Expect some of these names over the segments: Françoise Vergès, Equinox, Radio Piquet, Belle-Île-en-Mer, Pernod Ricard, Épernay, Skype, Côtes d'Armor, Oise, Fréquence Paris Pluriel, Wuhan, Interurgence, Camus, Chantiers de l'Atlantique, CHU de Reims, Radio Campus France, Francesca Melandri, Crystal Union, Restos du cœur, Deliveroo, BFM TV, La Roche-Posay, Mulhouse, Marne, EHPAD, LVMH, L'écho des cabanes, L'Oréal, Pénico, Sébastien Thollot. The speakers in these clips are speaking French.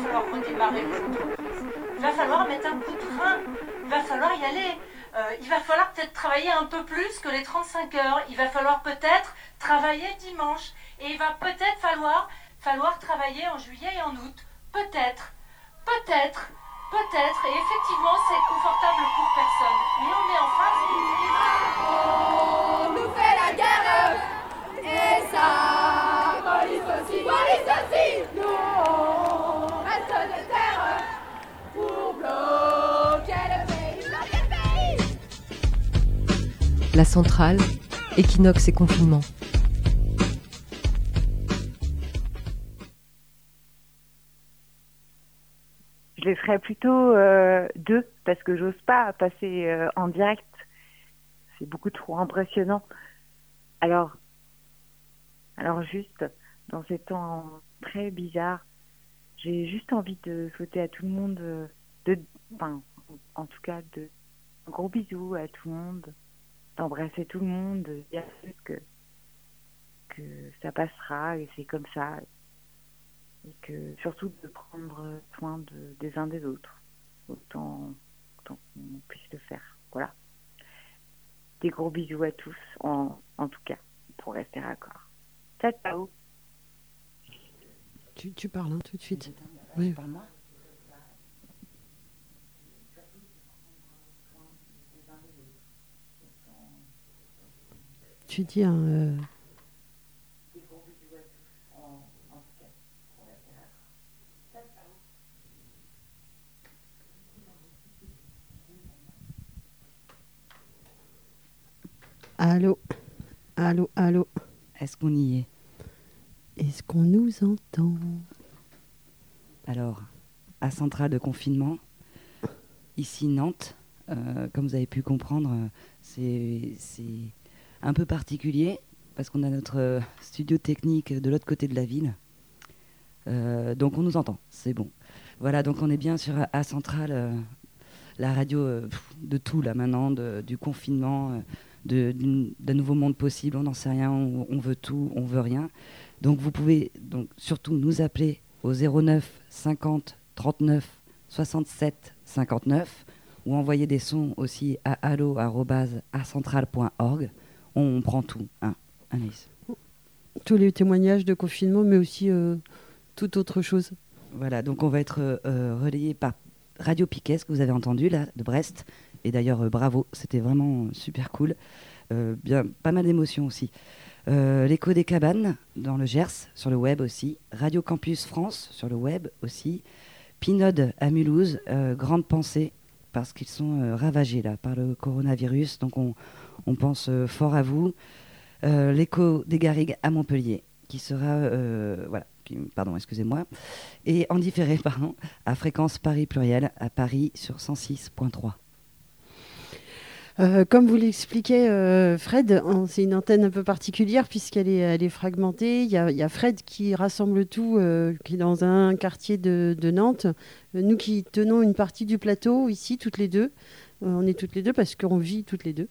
falloir redémarrer le foot. Il va falloir mettre un coup de frein. Il va falloir y aller. Il va falloir peut-être travailler un peu plus que les 35 heures. Il va falloir peut-être travailler dimanche. Et il va peut-être falloir travailler en juillet et en août. Peut-être. Et effectivement, c'est confortable pour personne. Mais on est en face. On nous fait la guerre. Et ça, police aussi. Nous, on reste de terre pour bloquer le pays. La centrale, Equinox et confinement. Je les ferais plutôt deux, parce que j'ose pas passer en direct. C'est beaucoup trop impressionnant. Alors juste, dans ces temps très bizarres, j'ai juste envie de souhaiter à tout le monde, un gros bisou à tout le monde, d'embrasser tout le monde, de dire que ça passera et c'est comme ça. Et que surtout de prendre soin des uns des autres, autant qu'on puisse le faire. Voilà. Des gros bisous à tous, en tout cas, pour rester raccord. Ciao, ciao. Tu parles tout de suite. Oui. Parle-moi. Tu dis un... Allô. Est-ce qu'on y est ? Est-ce qu'on nous entend ? Alors, à Centrale de confinement, ici Nantes, comme vous avez pu comprendre, c'est un peu particulier parce qu'on a notre studio technique de l'autre côté de la ville. Donc on nous entend, c'est bon. Voilà, donc on est bien sur à Centrale, la radio de tout là maintenant, du confinement... d'un nouveau monde possible, on n'en sait rien, on veut tout, on veut rien. Donc vous pouvez donc surtout nous appeler au 09 50 39 67 59 ou envoyer des sons aussi à allo@acentral.org. On prend tout, hein, Anaïs. Tous les témoignages de confinement, mais aussi toute autre chose. Voilà, donc on va être relayé par Radio Piquet, ce que vous avez entendu là, de Brest. Et d'ailleurs, bravo, c'était vraiment super cool. Pas mal d'émotions aussi. L'écho des cabanes dans le Gers, sur le web aussi. Radio Campus France, sur le web aussi. Pinode à Mulhouse, grande pensée, parce qu'ils sont ravagés là, par le coronavirus. Donc on pense fort à vous. L'écho des Garrigues à Montpellier, qui sera... Et en différé, à Fréquence Paris Pluriel, à Paris sur 106.3. Comme vous l'expliquait Fred, c'est une antenne un peu particulière puisqu'elle est fragmentée. Il y a Fred qui rassemble tout, qui est dans un quartier de Nantes. Nous qui tenons une partie du plateau ici, toutes les deux. On est toutes les deux parce qu'on vit toutes les deux.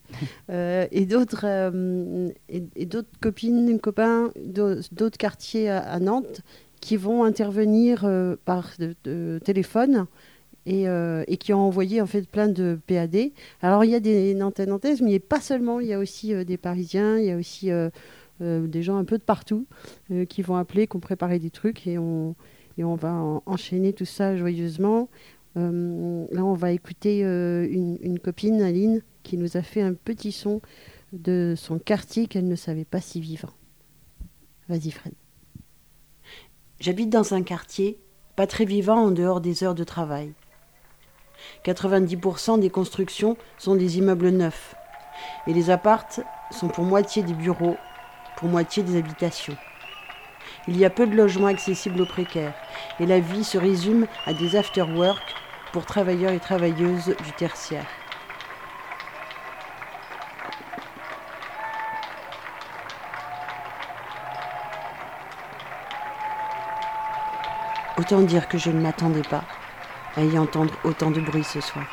Et d'autres copines, copains d'autres quartiers à Nantes qui vont intervenir par téléphone. Et qui ont envoyé en fait plein de PAD. Alors il y a des Nantais, mais pas seulement, il y a aussi des Parisiens, il y a aussi des gens un peu de partout qui vont appeler, qui ont préparé des trucs et on va enchaîner tout ça joyeusement. Là on va écouter une copine, Aline, qui nous a fait un petit son de son quartier qu'elle ne savait pas si vivre. Vas-y Fred. J'habite dans un quartier pas très vivant en dehors des heures de travail. 90% des constructions sont des immeubles neufs et les appartes sont pour moitié des bureaux, pour moitié des habitations. Il y a peu de logements accessibles aux précaires et la vie se résume à des after-work pour travailleurs et travailleuses du tertiaire. Autant dire que je ne m'attendais pas à y entendre autant de bruit ce soir.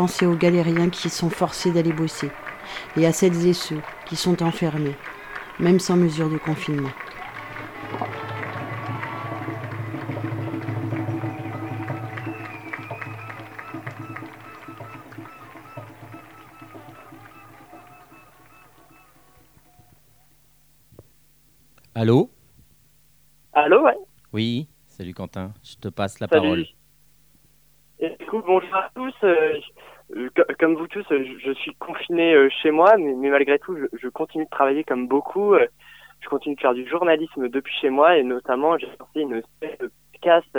penser aux galériens qui sont forcés d'aller bosser et à celles et ceux qui sont enfermés, même sans mesure de confinement. Allô ? Allô, ouais. Oui, salut Quentin, je te passe la parole. Et du coup, bonjour à tous. Comme vous tous, je suis confiné chez moi, mais malgré tout, je continue de travailler comme beaucoup. Je continue de faire du journalisme depuis chez moi, et notamment, j'ai sorti une série de podcasts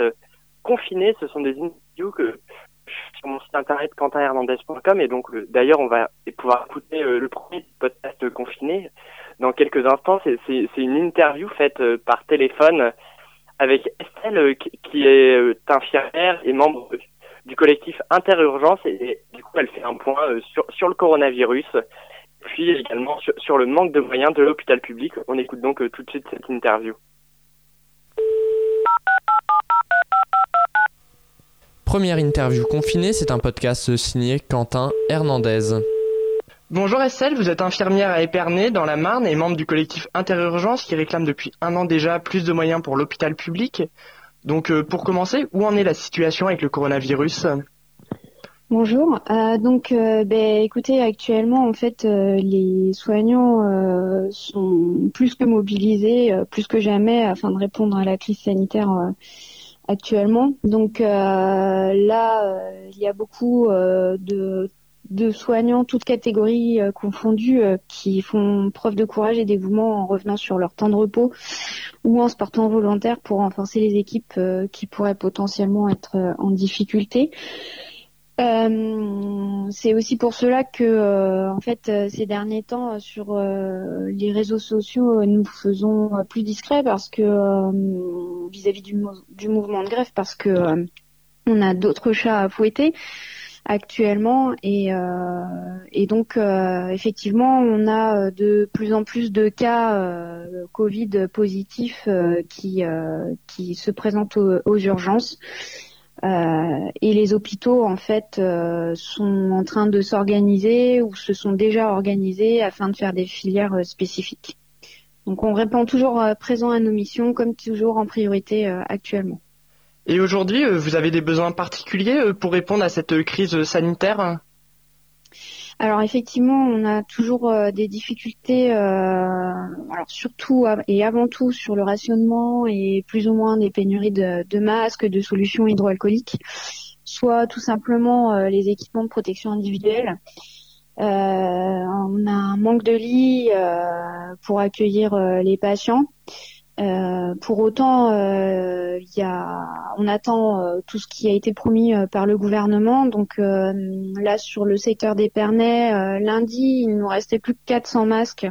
confinés. Ce sont des interviews que je fais sur mon site internet quentinhernandez.com, et donc, d'ailleurs, on va pouvoir écouter le premier podcast confiné dans quelques instants. C'est une interview faite par téléphone avec Estelle, qui est infirmière et membre du collectif Interurgence, et du coup elle fait un point sur le coronavirus, puis également sur le manque de moyens de l'hôpital public. On écoute donc tout de suite cette interview. Première interview confinée, c'est un podcast signé Quentin Hernandez. Bonjour Estelle, vous êtes infirmière à Épernay dans la Marne et membre du collectif Interurgence qui réclame depuis 1 an déjà plus de moyens pour l'hôpital public. Donc pour commencer, où en est la situation avec le coronavirus ? Bonjour, écoutez, actuellement en fait les soignants sont plus que mobilisés, plus que jamais afin de répondre à la crise sanitaire actuellement. Donc il y a beaucoup de soignants, toutes catégories confondues, qui font preuve de courage et dévouement en revenant sur leur temps de repos ou en se portant volontaire pour renforcer les équipes qui pourraient potentiellement être en difficulté. C'est aussi pour cela que, en fait, ces derniers temps, sur les réseaux sociaux, nous faisons plus discrets parce que vis-à-vis du mouvement de grève, parce que on a d'autres chats à fouetter actuellement, et donc effectivement on a de plus en plus de cas Covid positifs qui se présentent aux urgences, et les hôpitaux en fait sont en train de s'organiser ou se sont déjà organisés afin de faire des filières spécifiques. Donc on répond toujours présent à nos missions, comme toujours en priorité actuellement. Et aujourd'hui, vous avez des besoins particuliers pour répondre à cette crise sanitaire ? Alors effectivement, on a toujours des difficultés, alors surtout et avant tout sur le rationnement et plus ou moins des pénuries de masques, de solutions hydroalcooliques, soit tout simplement les équipements de protection individuelle. On a un manque de lits pour accueillir les patients. Pour autant, on attend tout ce qui a été promis par le gouvernement. Donc là, sur le secteur d'Épernay, lundi, il nous restait plus que 400 masques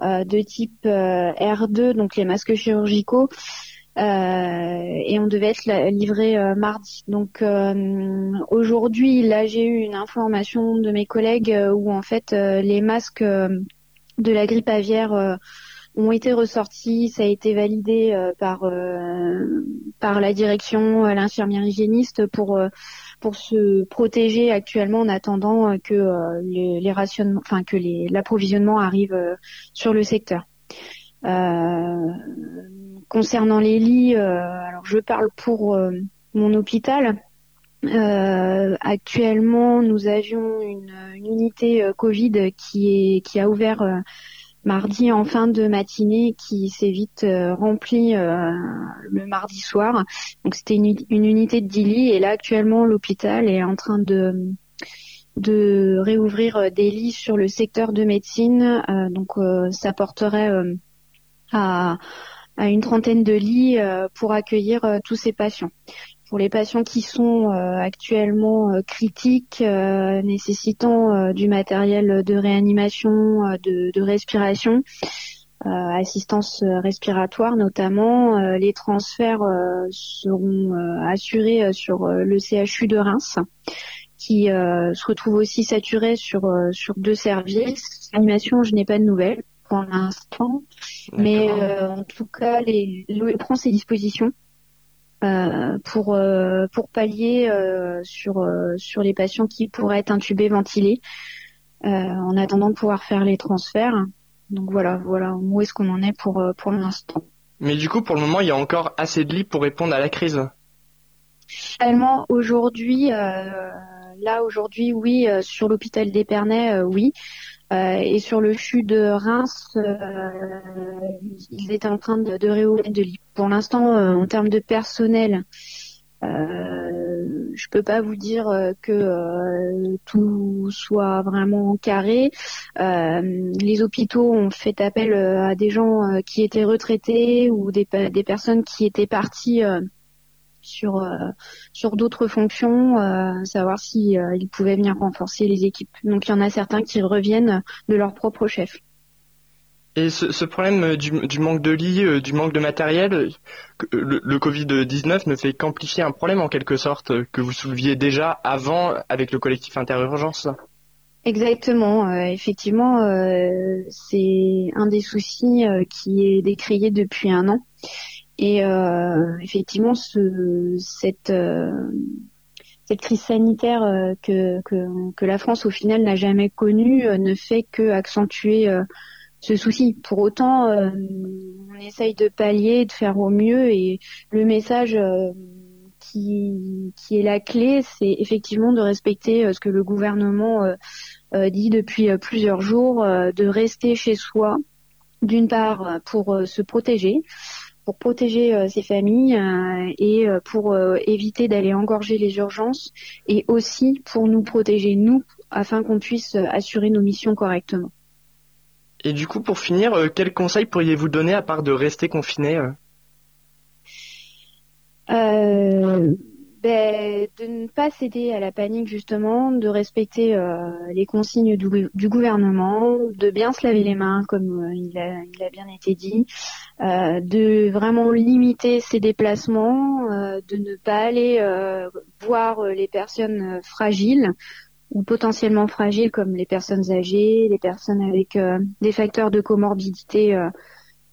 de type R2, donc les masques chirurgicaux, et on devait être livré mardi. Donc aujourd'hui, là, j'ai eu une information de mes collègues où en fait les masques de la grippe aviaire ont été ressortis, ça a été validé par la direction, l'infirmière hygiéniste, pour se protéger actuellement en attendant que l'approvisionnement arrive sur le secteur. Concernant les lits, alors je parle pour mon hôpital. Actuellement, nous avions une unité Covid qui a ouvert mardi en fin de matinée, qui s'est vite remplie le mardi soir. Donc c'était une unité de 10 lits, et là actuellement l'hôpital est en train de réouvrir des lits sur le secteur de médecine. Ça porterait à une 30aine de lits pour accueillir tous ces patients. Pour les patients qui sont actuellement critiques, nécessitant du matériel de réanimation, de respiration, assistance respiratoire notamment, les transferts seront assurés sur le CHU de Reims, qui se retrouve aussi saturé sur 2 services. L'animation, je n'ai pas de nouvelles pour l'instant, mais en tout cas, on prend ses dispositions pour pallier sur les patients qui pourraient être intubés, ventilés, en attendant de pouvoir faire les transferts. Donc voilà où est-ce qu'on en est pour l'instant. Mais du coup, pour le moment, il y a encore assez de lits pour répondre à la crise. Finalement, aujourd'hui, oui, sur l'hôpital d'Épernay, oui. Et sur le CHU de Reims, ils étaient en train de réouvrir de lits. Pour l'instant, en termes de personnel, je peux pas vous dire que tout soit vraiment carré. Les hôpitaux ont fait appel à des gens qui étaient retraités ou des personnes qui étaient parties sur d'autres fonctions, savoir si ils pouvaient venir renforcer les équipes. Donc il y en a certains qui reviennent de leur propre chef. Et ce problème du manque de lits, du manque de matériel, le Covid-19 ne fait qu'amplifier un problème en quelque sorte que vous souleviez déjà avant avec le collectif Interurgence. Exactement, effectivement, c'est un des soucis qui est décrié depuis un an. Et effectivement, cette crise sanitaire que la France, au final, n'a jamais connue ne fait que accentuer ce souci. Pour autant, on essaye de pallier, de faire au mieux. Et le message qui est la clé, c'est effectivement de respecter ce que le gouvernement dit depuis plusieurs jours, de rester chez soi, d'une part, pour se protéger, pour protéger ses familles et pour éviter d'aller engorger les urgences et aussi pour nous protéger, nous, afin qu'on puisse assurer nos missions correctement. Et du coup, pour finir, quels conseils pourriez-vous donner à part de rester confiné de ne pas céder à la panique, justement, de respecter les consignes du gouvernement, de bien se laver les mains, comme il a bien été dit, de vraiment limiter ses déplacements, de ne pas aller voir les personnes fragiles ou potentiellement fragiles, comme les personnes âgées, les personnes avec des facteurs de comorbidité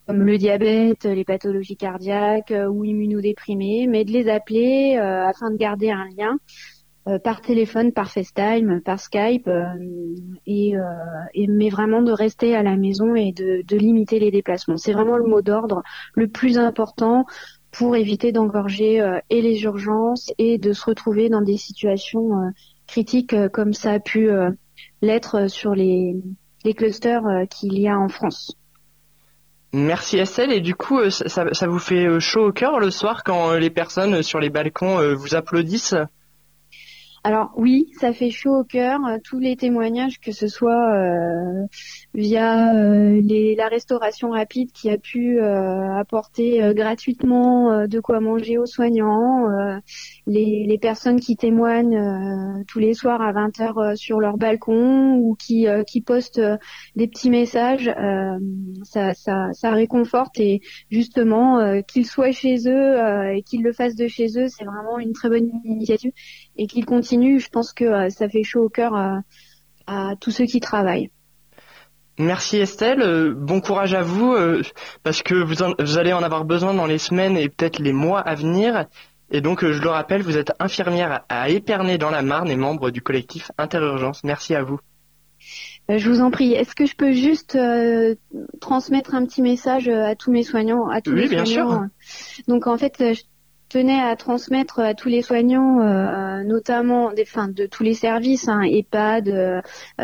comme le diabète, les pathologies cardiaques ou immunodéprimées, mais de les appeler afin de garder un lien par téléphone, par FaceTime, par Skype, mais vraiment de rester à la maison et de limiter les déplacements. C'est vraiment le mot d'ordre le plus important pour éviter d'engorger et les urgences et de se retrouver dans des situations critiques comme ça a pu l'être sur les clusters qu'il y a en France. Merci Estelle, et du coup ça vous fait chaud au cœur le soir quand les personnes sur les balcons vous applaudissent? Alors oui, ça fait chaud au cœur. Tous les témoignages, que ce soit via la restauration rapide qui a pu apporter gratuitement de quoi manger aux soignants, les personnes qui témoignent tous les soirs à 20h sur leur balcon ou qui postent des petits messages, ça réconforte. Et justement, qu'ils soient chez eux et qu'ils le fassent de chez eux, c'est vraiment une très bonne initiative, et qu'ils continuent. Je pense que ça fait chaud au cœur à tous ceux qui travaillent. Merci Estelle, bon courage à vous parce que vous allez en avoir besoin dans les semaines et peut-être les mois à venir. Et donc je le rappelle, vous êtes infirmière à Épernay dans la Marne et membre du collectif Interurgence. Merci à vous. Je vous en prie. Est-ce que je peux juste transmettre un petit message à tous mes soignants, à tous les soignants ? Oui, bien sûr. Donc en fait, tenais à transmettre à tous les soignants, notamment de tous les services, EHPAD,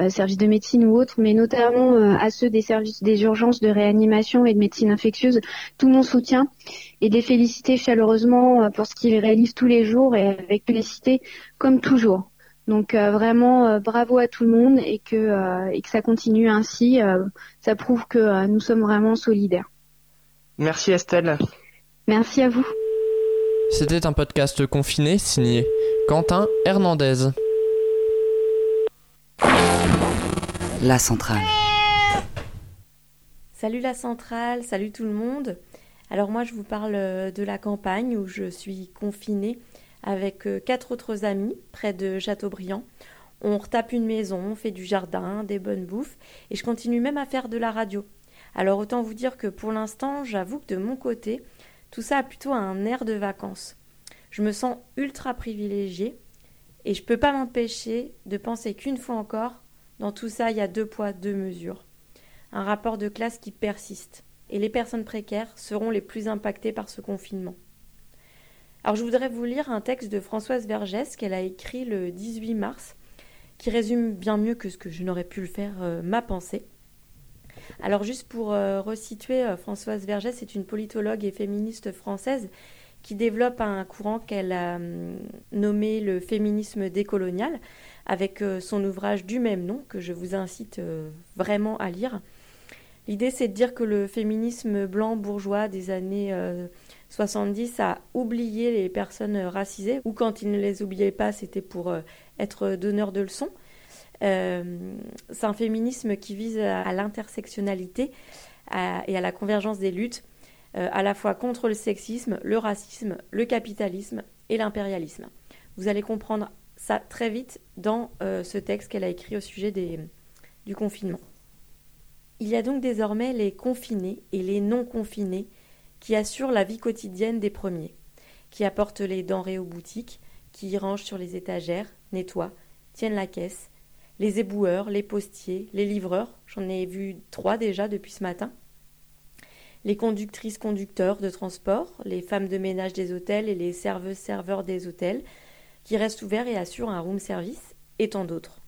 services de médecine ou autres, mais notamment à ceux des services des urgences de réanimation et de médecine infectieuse, tout mon soutien, et de les féliciter chaleureusement pour ce qu'ils réalisent tous les jours et avec félicité comme toujours. Donc vraiment bravo à tout le monde, et que ça continue ainsi. Ça prouve que nous sommes vraiment solidaires. Merci Estelle. Merci à vous. C'était un podcast confiné signé Quentin Hernandez. La Centrale. Salut La Centrale, salut tout le monde. Alors moi je vous parle de la campagne où je suis confinée avec 4 autres amis près de Châteaubriand. On retape une maison, on fait du jardin, des bonnes bouffes, et je continue même à faire de la radio. Alors autant vous dire que pour l'instant, j'avoue que de mon côté, tout ça a plutôt un air de vacances. Je me sens ultra privilégiée et je ne peux pas m'empêcher de penser qu'une fois encore, dans tout ça, il y a deux poids, deux mesures. Un rapport de classe qui persiste. Et les personnes précaires seront les plus impactées par ce confinement. Alors je voudrais vous lire un texte de Françoise Vergès qu'elle a écrit le 18 mars, qui résume bien mieux que ce que je n'aurais pu le faire ma pensée. Alors juste pour resituer, Françoise Vergès est une politologue et féministe française qui développe un courant qu'elle a nommé le féminisme décolonial, avec son ouvrage du même nom, que je vous incite vraiment à lire. L'idée, c'est de dire que le féminisme blanc bourgeois des années 70 a oublié les personnes racisées, ou quand il ne les oubliait pas, c'était pour être donneur de leçons. C'est un féminisme qui vise à l'intersectionnalité et à la convergence des luttes, à la fois contre le sexisme, le racisme, le capitalisme et l'impérialisme. Vous allez comprendre ça très vite dans ce texte qu'elle a écrit au sujet du confinement. Il y a donc désormais les confinés et les non-confinés qui assurent la vie quotidienne des premiers, qui apportent les denrées aux boutiques, qui y rangent sur les étagères, nettoient, tiennent la caisse, les éboueurs, les postiers, les livreurs, j'en ai vu 3 déjà depuis ce matin, les conductrices, conducteurs de transport, les femmes de ménage des hôtels et les serveuses, serveurs des hôtels, qui restent ouverts et assurent un room service, et tant d'autres.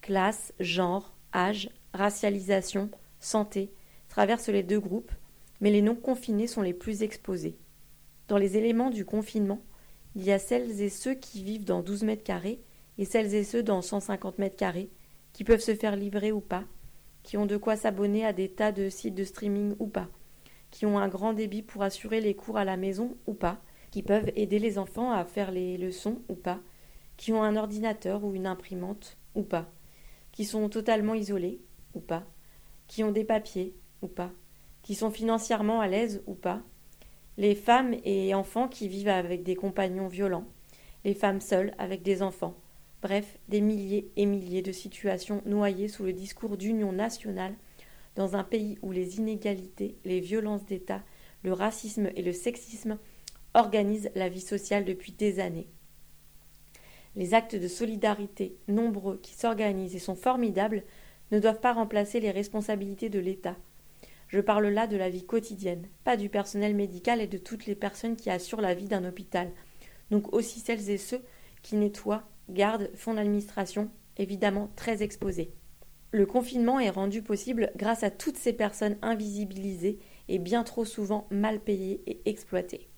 Classe, genre, âge, racialisation, santé traversent les deux groupes, mais les non-confinés sont les plus exposés. Dans les éléments du confinement, il y a celles et ceux qui vivent dans 12 mètres carrés et celles et ceux dans 150 mètres carrés, qui peuvent se faire livrer ou pas, qui ont de quoi s'abonner à des tas de sites de streaming ou pas, qui ont un grand débit pour assurer les cours à la maison ou pas, qui peuvent aider les enfants à faire les leçons ou pas, qui ont un ordinateur ou une imprimante ou pas, qui sont totalement isolés ou pas, qui ont des papiers ou pas, qui sont financièrement à l'aise ou pas, les femmes et enfants qui vivent avec des compagnons violents, les femmes seules avec des enfants, bref, des milliers et milliers de situations noyées sous le discours d'union nationale dans un pays où les inégalités, les violences d'État, le racisme et le sexisme organisent la vie sociale depuis des années. Les actes de solidarité nombreux qui s'organisent et sont formidables ne doivent pas remplacer les responsabilités de l'État. Je parle là de la vie quotidienne, pas du personnel médical et de toutes les personnes qui assurent la vie d'un hôpital, donc aussi celles et ceux qui nettoient, gardent, font l'administration, évidemment très exposés. Le confinement est rendu possible grâce à toutes ces personnes invisibilisées et bien trop souvent mal payées et exploitées.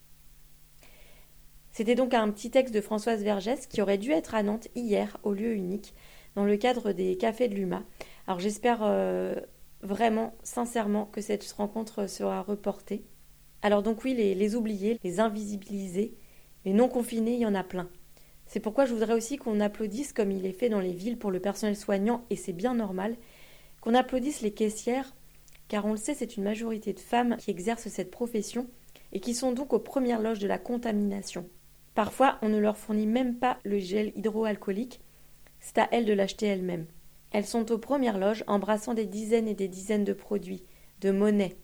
C'était donc un petit texte de Françoise Vergès qui aurait dû être à Nantes hier au lieu unique, dans le cadre des Cafés de l'UMA. Alors j'espère vraiment, sincèrement, que cette rencontre sera reportée. Alors donc oui, les oubliés, les invisibilisés, les non-confinés, il y en a plein. C'est pourquoi je voudrais aussi qu'on applaudisse, comme il est fait dans les villes pour le personnel soignant, et c'est bien normal, qu'on applaudisse les caissières, car on le sait, c'est une majorité de femmes qui exercent cette profession et qui sont donc aux premières loges de la contamination. Parfois, on ne leur fournit même pas le gel hydroalcoolique, c'est à elles de l'acheter elles-mêmes. Elles sont aux premières loges, embrassant des dizaines et des dizaines de produits, de monnaies.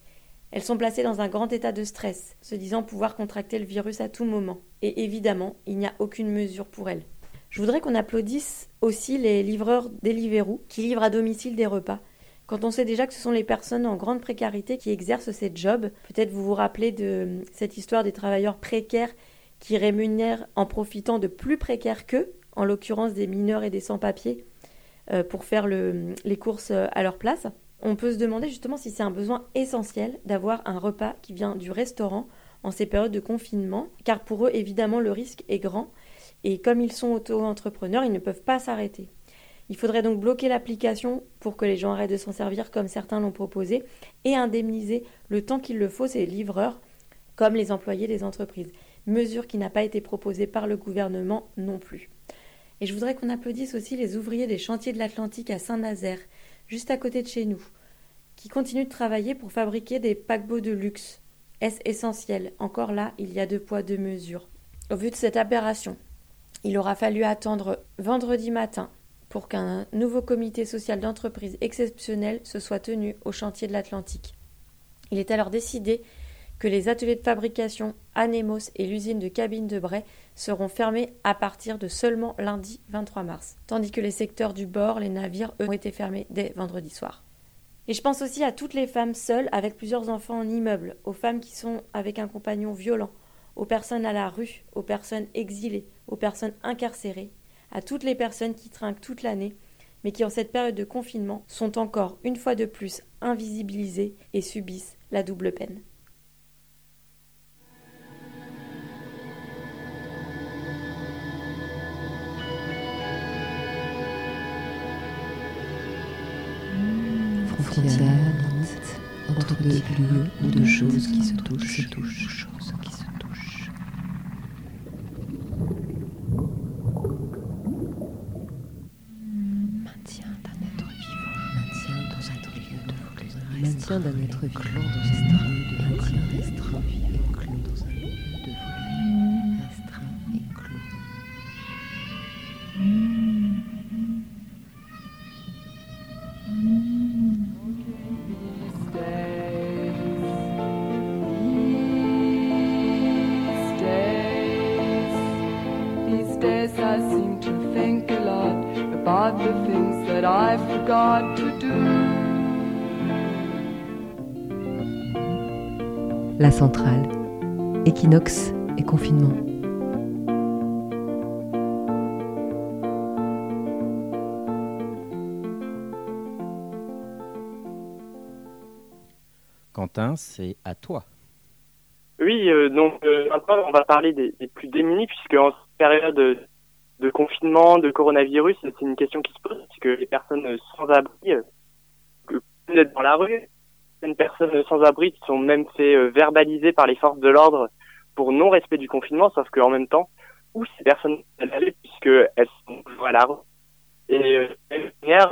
Elles sont placées dans un grand état de stress, se disant pouvoir contracter le virus à tout moment. Et évidemment, il n'y a aucune mesure pour elles. Je voudrais qu'on applaudisse aussi les livreurs Deliveroo qui livrent à domicile des repas. Quand on sait déjà que ce sont les personnes en grande précarité qui exercent ces jobs, peut-être vous vous rappelez de cette histoire des travailleurs précaires qui rémunèrent en profitant de plus précaires qu'eux, en l'occurrence des mineurs et des sans-papiers, pour faire les courses à leur place. On peut se demander justement si c'est un besoin essentiel d'avoir un repas qui vient du restaurant en ces périodes de confinement, car pour eux, évidemment, le risque est grand, et comme ils sont auto-entrepreneurs, ils ne peuvent pas s'arrêter. Il faudrait donc bloquer l'application pour que les gens arrêtent de s'en servir, comme certains l'ont proposé, et indemniser le temps qu'il le faut ces livreurs, comme les employés des entreprises. Mesure qui n'a pas été proposée par le gouvernement non plus. Et je voudrais qu'on applaudisse aussi les ouvriers des Chantiers de l'Atlantique à Saint-Nazaire, juste à côté de chez nous, qui continuent de travailler pour fabriquer des paquebots de luxe. Est-ce essentiel ? Encore là, il y a deux poids, deux mesures. Au vu de cette aberration, il aura fallu attendre vendredi matin pour qu'un nouveau comité social d'entreprise exceptionnel se soit tenu au Chantier de l'Atlantique. Il est alors décidé que les ateliers de fabrication Anemos et l'usine de cabines de Bray seront fermés à partir de seulement lundi 23 mars, tandis que les secteurs du bord, les navires, eux, ont été fermés dès vendredi soir. Et je pense aussi à toutes les femmes seules avec plusieurs enfants en immeuble, aux femmes qui sont avec un compagnon violent, aux personnes à la rue, aux personnes exilées, aux personnes incarcérées, à toutes les personnes qui trinquent toute l'année, mais qui en cette période de confinement sont encore, une fois de plus, invisibilisées et subissent la double peine. Frontière entre deux lieux ou deux choses qui se touchent. Maintien d'un être vivant dans un lieu de volonté. These days I seem to think a lot about the things that I forgot to do. La centrale, Equinox et confinement. Quentin, c'est à toi. Oui, donc maintenant on va parler des plus démunis, puisque en période de confinement, de coronavirus, c'est une question qui se pose, puisque les personnes sans abri, peut-être dans la rue, certaines personnes sans abri qui sont même fait verbaliser par les forces de l'ordre pour non-respect du confinement, sauf qu'en même temps, où ces personnes sont allées, puisqu'elles sont toujours à la rue. Et de même manière,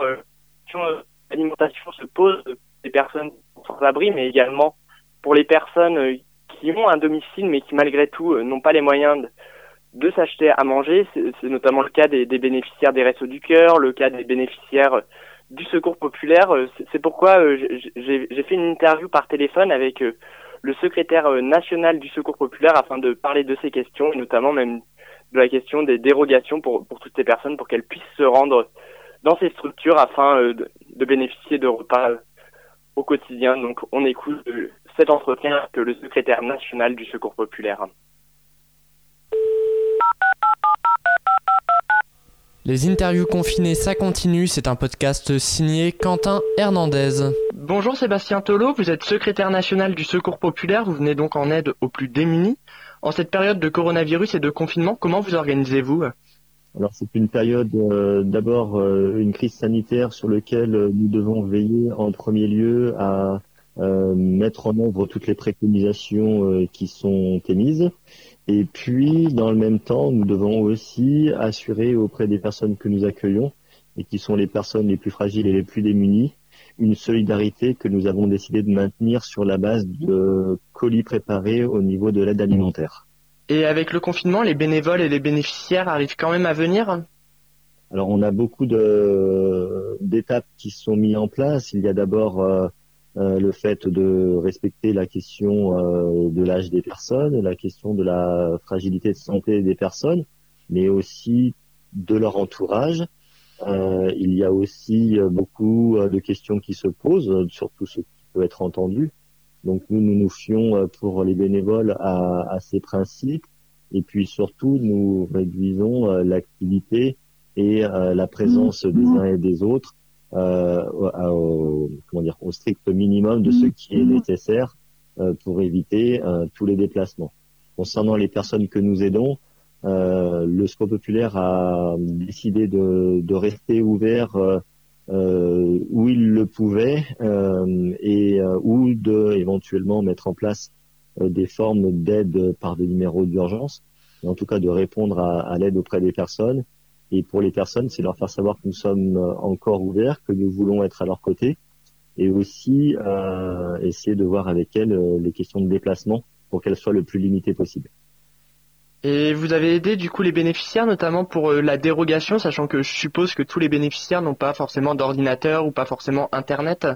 l'alimentation se pose pour les personnes sans abri, mais également pour les personnes qui ont un domicile, mais qui malgré tout n'ont pas les moyens de s'acheter à manger. C'est notamment le cas des bénéficiaires des Restos du cœur, le cas des bénéficiaires du Secours Populaire. C'est pourquoi j'ai fait une interview par téléphone avec le secrétaire national du Secours Populaire afin de parler de ces questions, et notamment même de la question des dérogations pour toutes ces personnes, pour qu'elles puissent se rendre dans ces structures afin de bénéficier de repas au quotidien. Donc on écoute cet entretien avec le secrétaire national du Secours Populaire. Les interviews confinées, ça continue, c'est un podcast signé Quentin Hernandez. Bonjour Sébastien Thollot, vous êtes secrétaire national du Secours Populaire, vous venez donc en aide aux plus démunis. En cette période de coronavirus et de confinement, comment vous organisez-vous ? Alors c'est une période, d'abord une crise sanitaire sur laquelle nous devons veiller en premier lieu à mettre en œuvre toutes les préconisations qui sont émises. Et puis, dans le même temps, nous devons aussi assurer auprès des personnes que nous accueillons et qui sont les personnes les plus fragiles et les plus démunies, une solidarité que nous avons décidé de maintenir sur la base de colis préparés au niveau de l'aide alimentaire. Et avec le confinement, les bénévoles et les bénéficiaires arrivent quand même à venir ? Alors, on a beaucoup d'étapes qui sont mises en place. Il y a d'abord le fait de respecter la question de l'âge des personnes, la question de la fragilité de santé des personnes, mais aussi de leur entourage. Il y a aussi beaucoup de questions qui se posent, surtout ce qui peut être entendu. Donc nous fions pour les bénévoles à ces principes, et puis surtout nous réduisons l'activité et la présence des uns et des autres au strict minimum de ce qui est nécessaire pour éviter tous les déplacements. Concernant les personnes que nous aidons, le Secours Populaire a décidé de rester ouvert où il le pouvait ou de éventuellement mettre en place des formes d'aide par des numéros d'urgence, en tout cas de répondre à l'aide auprès des personnes. Et pour les personnes, c'est leur faire savoir que nous sommes encore ouverts, que nous voulons être à leur côté, et aussi essayer de voir avec elles les questions de déplacement pour qu'elles soient le plus limitées possible. Et vous avez aidé du coup les bénéficiaires, notamment pour la dérogation, sachant que je suppose que tous les bénéficiaires n'ont pas forcément d'ordinateur ou pas forcément Internet.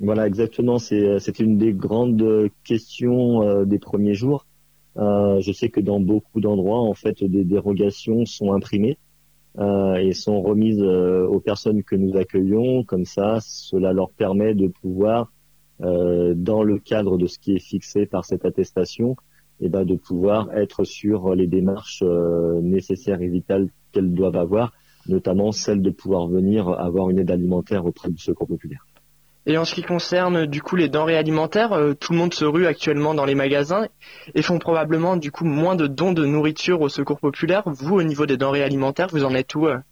Voilà, exactement. C'était une des grandes questions des premiers jours. Je sais que dans beaucoup d'endroits, en fait, des dérogations sont imprimées et sont remises aux personnes que nous accueillons. Comme ça, cela leur permet de pouvoir, dans le cadre de ce qui est fixé par cette attestation, et ben de pouvoir être sur les démarches nécessaires et vitales qu'elles doivent avoir, notamment celle de pouvoir venir avoir une aide alimentaire auprès du Secours populaire. Et en ce qui concerne du coup les denrées alimentaires, tout le monde se rue actuellement dans les magasins et font probablement du coup moins de dons de nourriture au Secours populaire. Vous, au niveau des denrées alimentaires, vous en êtes où Alors,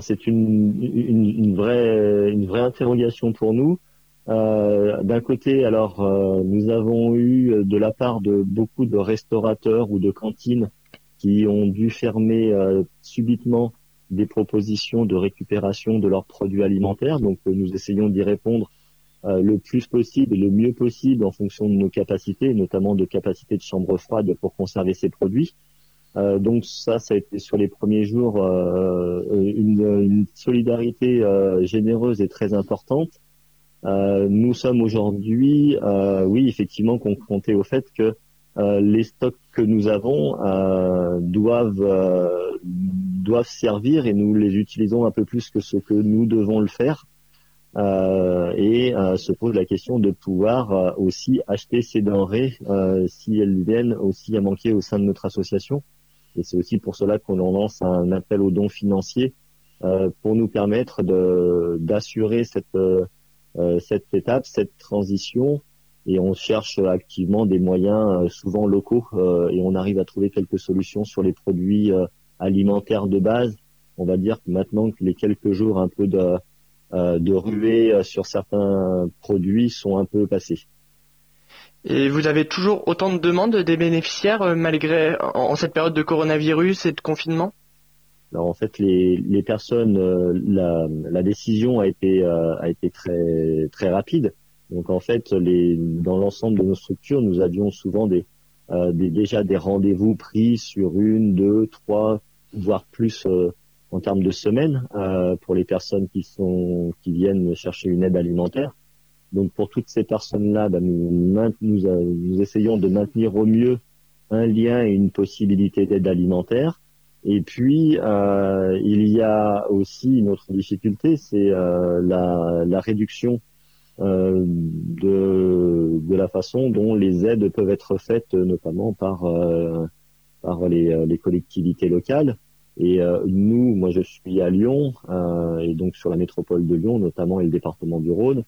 c'est une vraie interrogation pour nous. D'un côté, alors nous avons eu de la part de beaucoup de restaurateurs ou de cantines qui ont dû fermer subitement des propositions de récupération de leurs produits alimentaires. Donc nous essayons d'y répondre le plus possible et le mieux possible en fonction de nos capacités, notamment de capacités de chambre froide pour conserver ces produits. Donc ça a été sur les premiers jours une solidarité généreuse et très importante. Nous sommes aujourd'hui, oui, effectivement, confrontés au fait que les stocks que nous avons doivent servir et nous les utilisons un peu plus que ce que nous devons le faire et se pose la question de pouvoir aussi acheter ces denrées si elles viennent aussi à manquer au sein de notre association. Et c'est aussi pour cela qu'on lance un appel aux dons financiers pour nous permettre d'assurer cette étape, cette transition. Et on cherche activement des moyens souvent locaux et on arrive à trouver quelques solutions sur les produits alimentaires de base. On va dire que maintenant que les quelques jours un peu de ruée sur certains produits sont un peu passés. Et vous avez toujours autant de demandes des bénéficiaires malgré en cette période de coronavirus et de confinement ? Alors en fait les personnes, la décision a été très très rapide. Donc en fait, dans l'ensemble de nos structures, nous avions souvent déjà des rendez-vous pris sur 1, 2, 3, voire plus en termes de semaines pour les personnes qui viennent chercher une aide alimentaire. Donc pour toutes ces personnes-là, nous essayons de maintenir au mieux un lien et une possibilité d'aide alimentaire. Et puis il y a aussi une autre difficulté, c'est la réduction de la façon dont les aides peuvent être faites, notamment par les collectivités locales. Et nous, moi je suis à Lyon, et donc sur la métropole de Lyon notamment et le département du Rhône,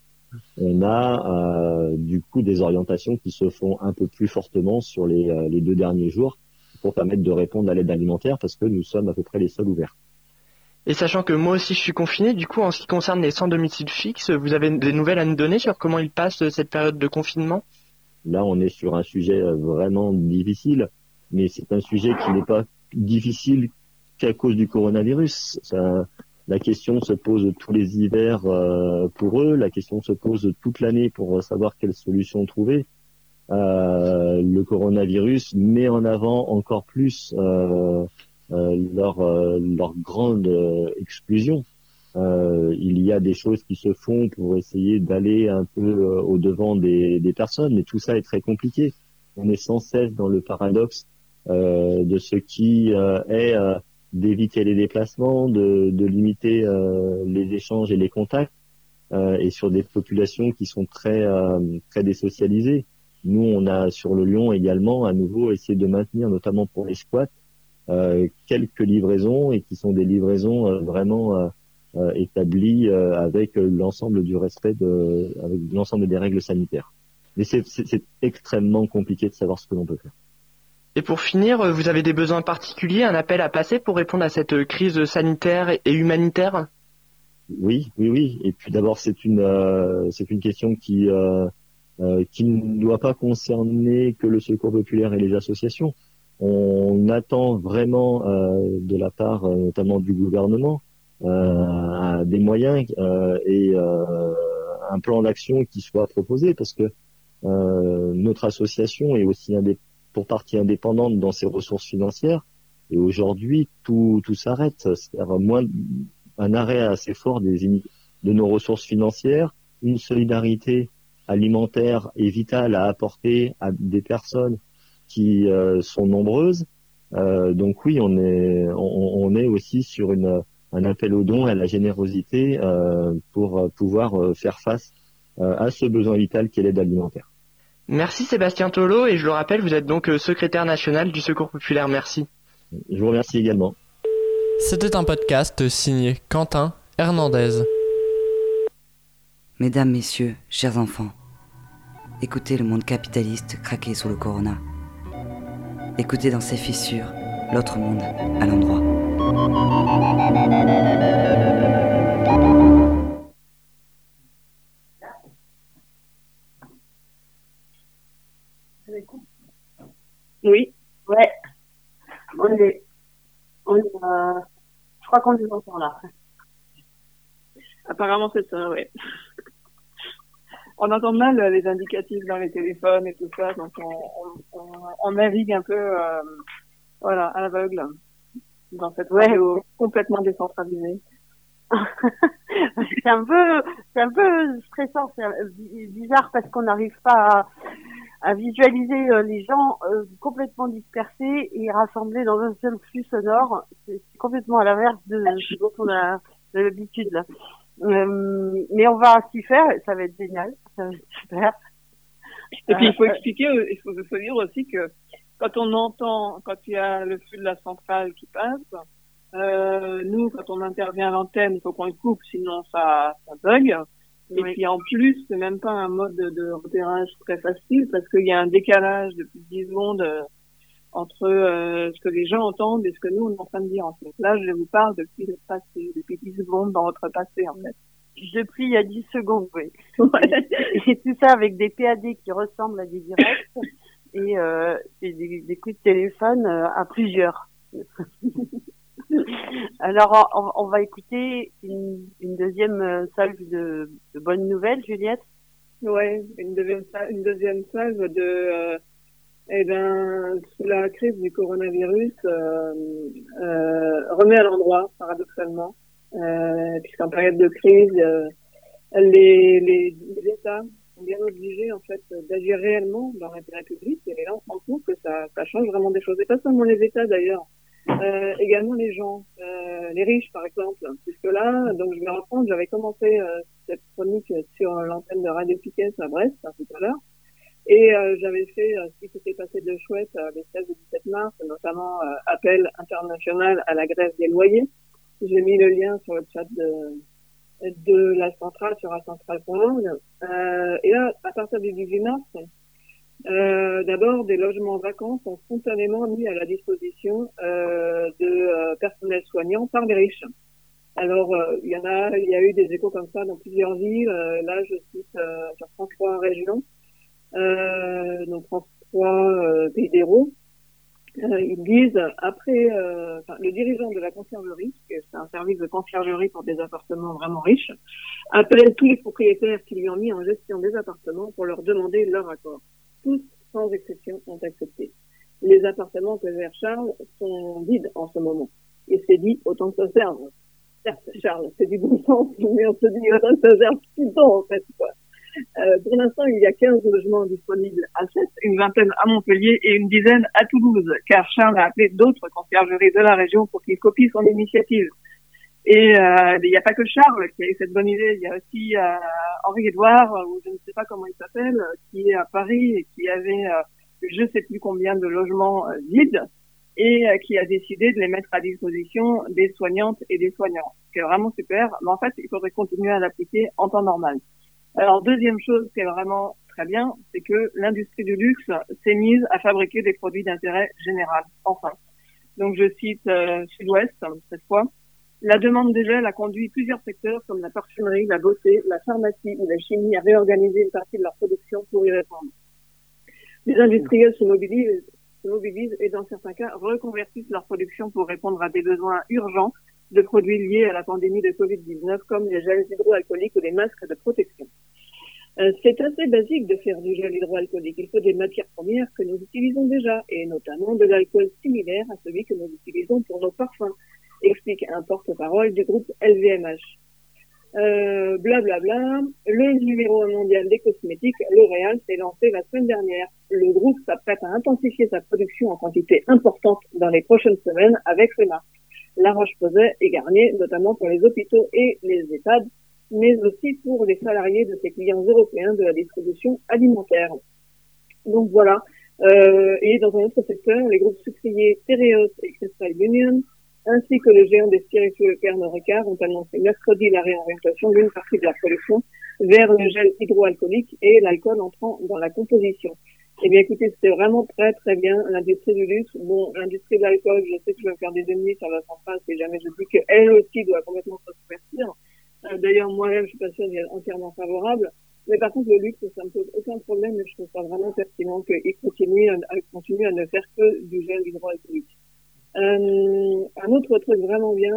on a du coup des orientations qui se font un peu plus fortement sur les 2 derniers jours pour permettre de répondre à l'aide alimentaire parce que nous sommes à peu près les seuls ouverts. Et sachant que moi aussi je suis confiné, du coup en ce qui concerne les sans domicile fixe, vous avez des nouvelles à nous donner sur comment ils passent cette période de confinement ? Là on est sur un sujet vraiment difficile, mais c'est un sujet qui n'est pas difficile qu'à cause du coronavirus. La question se pose tous les hivers pour eux, la question se pose toute l'année pour savoir quelles solutions trouver. Le coronavirus met en avant encore plus... leur grande exclusion. Il y a des choses qui se font pour essayer d'aller un peu au-devant des personnes, mais tout ça est très compliqué. On est sans cesse dans le paradoxe de ce qui est d'éviter les déplacements, de limiter les échanges et les contacts, et sur des populations qui sont très très désocialisées. Nous, on a sur le Lyon également à nouveau essayé de maintenir, notamment pour les squats, quelques livraisons et qui sont des livraisons vraiment établies avec l'ensemble du respect avec l'ensemble des règles sanitaires. Mais c'est extrêmement compliqué de savoir ce que l'on peut faire. Et pour finir, vous avez des besoins particuliers, un appel à passer pour répondre à cette crise sanitaire et humanitaire ? Oui. Et puis d'abord, c'est une question qui ne doit pas concerner que le Secours populaire et les associations. On attend vraiment de la part notamment du gouvernement des moyens et un plan d'action qui soit proposé parce que notre association est aussi pour partie indépendante dans ses ressources financières et aujourd'hui tout s'arrête, c'est-à-dire un arrêt assez fort de nos ressources financières, une solidarité alimentaire est vitale à apporter à des personnes qui sont nombreuses. Donc oui, on est aussi sur un appel au don et à la générosité pour pouvoir faire face à ce besoin vital qu'est l'aide alimentaire. Merci Sébastien Thollot, et je le rappelle, vous êtes donc secrétaire national du Secours Populaire. Merci. Je vous remercie également. C'était un podcast signé Quentin Hernandez. Mesdames, messieurs, chers enfants, écoutez le monde capitaliste craquer sous le corona. Écoutez dans ses fissures l'autre monde à l'endroit. Oui, ouais. On est je crois qu'on est encore là. Apparemment, c'est ça, ouais. On entend mal les indicatifs dans les téléphones et tout ça, donc on navigue un peu, voilà, à l'aveugle, dans cette radio complètement décentralisée. c'est un peu stressant, c'est bizarre parce qu'on n'arrive pas à visualiser les gens complètement dispersés et rassemblés dans un seul flux sonore. C'est complètement à l'inverse de ce dont on a l'habitude, là. Mais on va s'y faire, ça va être génial, ça va être super. Et puis il faut expliquer, il faut dire aussi que quand il y a le flux de la centrale qui passe, nous quand on intervient à l'antenne, il faut qu'on le coupe, sinon ça bug. Oui. Et puis en plus, c'est même pas un mode de repérage très facile parce qu'il y a un décalage de plus de 10 secondes entre ce que les gens entendent et ce que nous on est en train de dire en fait. Là, je vous parle depuis le passé, depuis 10 secondes dans votre passé en fait. Depuis il y a 10 secondes, oui. Et tout ça avec des PAD qui ressemblent à des directs et des coups de téléphone à plusieurs. Alors on va écouter une deuxième salve de bonnes nouvelles, Juliette. Ouais, une deuxième salve de eh ben, la crise du coronavirus remet à l'endroit, paradoxalement, puisqu'en période de crise, les États sont bien obligés en fait d'agir réellement dans l'intérêt public. Et là, on se rend compte que ça change vraiment des choses. Et pas seulement les États d'ailleurs, également les gens, les riches par exemple. Puisque là, donc je vais reprendre, j'avais commencé cette chronique sur l'antenne de Radio Piquet à Brest tout à l'heure. Et j'avais fait ce qui s'était passé de chouette les 16 et 17 mars, notamment appel international à la grève des loyers. J'ai mis le lien sur le chat de la centrale, sur acentrale.org. Et là, à partir du 18 mars, d'abord, des logements vacants sont spontanément mis à la disposition de personnel soignant par les riches. Alors, il y a eu des échos comme ça dans plusieurs villes. Là, je cite sur 33 régions. Donc France 3 Pays d'Hérault, ils disent après le dirigeant de la conciergerie, c'est un service de conciergerie pour des appartements vraiment riches, appelle tous les propriétaires qui lui ont mis en gestion des appartements pour leur demander leur accord. Tous, sans exception, ont accepté. Les appartements que gère Charles sont vides en ce moment. Il s'est dit autant que ça serve. Certes, Charles, c'est du bon sens, mais on se dit autant que ça serve tout le temps en fait quoi. Pour l'instant, il y a 15 logements disponibles à 7, une vingtaine à Montpellier et une dizaine à Toulouse, car Charles a appelé d'autres conciergeries de la région pour qu'ils copient son initiative. Et il n'y a pas que Charles qui a eu cette bonne idée, il y a aussi Henri-Édouard, ou je ne sais pas comment il s'appelle, qui est à Paris et qui avait je ne sais plus combien de logements vides, et qui a décidé de les mettre à disposition des soignantes et des soignants. C'est vraiment super, mais en fait, il faudrait continuer à l'appliquer en temps normal. Alors, deuxième chose qui est vraiment très bien, c'est que l'industrie du luxe s'est mise à fabriquer des produits d'intérêt général, enfin. Donc, je cite Sud-Ouest, cette fois. La demande de gel a conduit plusieurs secteurs comme la parfumerie, la beauté, la pharmacie ou la chimie à réorganiser une partie de leur production pour y répondre. Les industriels se mobilisent et, dans certains cas, reconvertissent leur production pour répondre à des besoins urgents de produits liés à la pandémie de Covid-19 comme les gels hydroalcooliques ou les masques de protection. C'est assez basique de faire du gel hydroalcoolique. Il faut des matières premières que nous utilisons déjà, et notamment de l'alcool similaire à celui que nous utilisons pour nos parfums, explique un porte-parole du groupe LVMH. blablabla. Le numéro 1 mondial des cosmétiques, L'Oréal, s'est lancé la semaine dernière. Le groupe s'apprête à intensifier sa production en quantité importante dans les prochaines semaines avec ses marques La Roche-Posay et Garnier, notamment pour les hôpitaux et les EHPAD, mais aussi pour les salariés de ses clients européens de la distribution alimentaire. Donc voilà. Et dans un autre secteur, les groupes sucriers Tereos et Crystal Union, ainsi que le géant des spiritueux Pernod Ricard, ont annoncé mercredi la réorientation d'une partie de la production vers le gel hydroalcoolique et l'alcool entrant dans la composition. Eh bien, écoutez, c'était vraiment très, très bien, l'industrie du luxe. Bon, l'industrie de l'alcool, je sais que je vais me faire des ennemis sur la centrale, si jamais je dis qu'elle aussi doit complètement se convertir. D'ailleurs, moi-même, je suis pas sûre d'y être entièrement favorable. Mais par contre, le luxe, ça me pose aucun problème. Je trouve ça vraiment pertinent qu'il continue à ne faire que du gel hydroalcoolique. Un autre truc vraiment bien,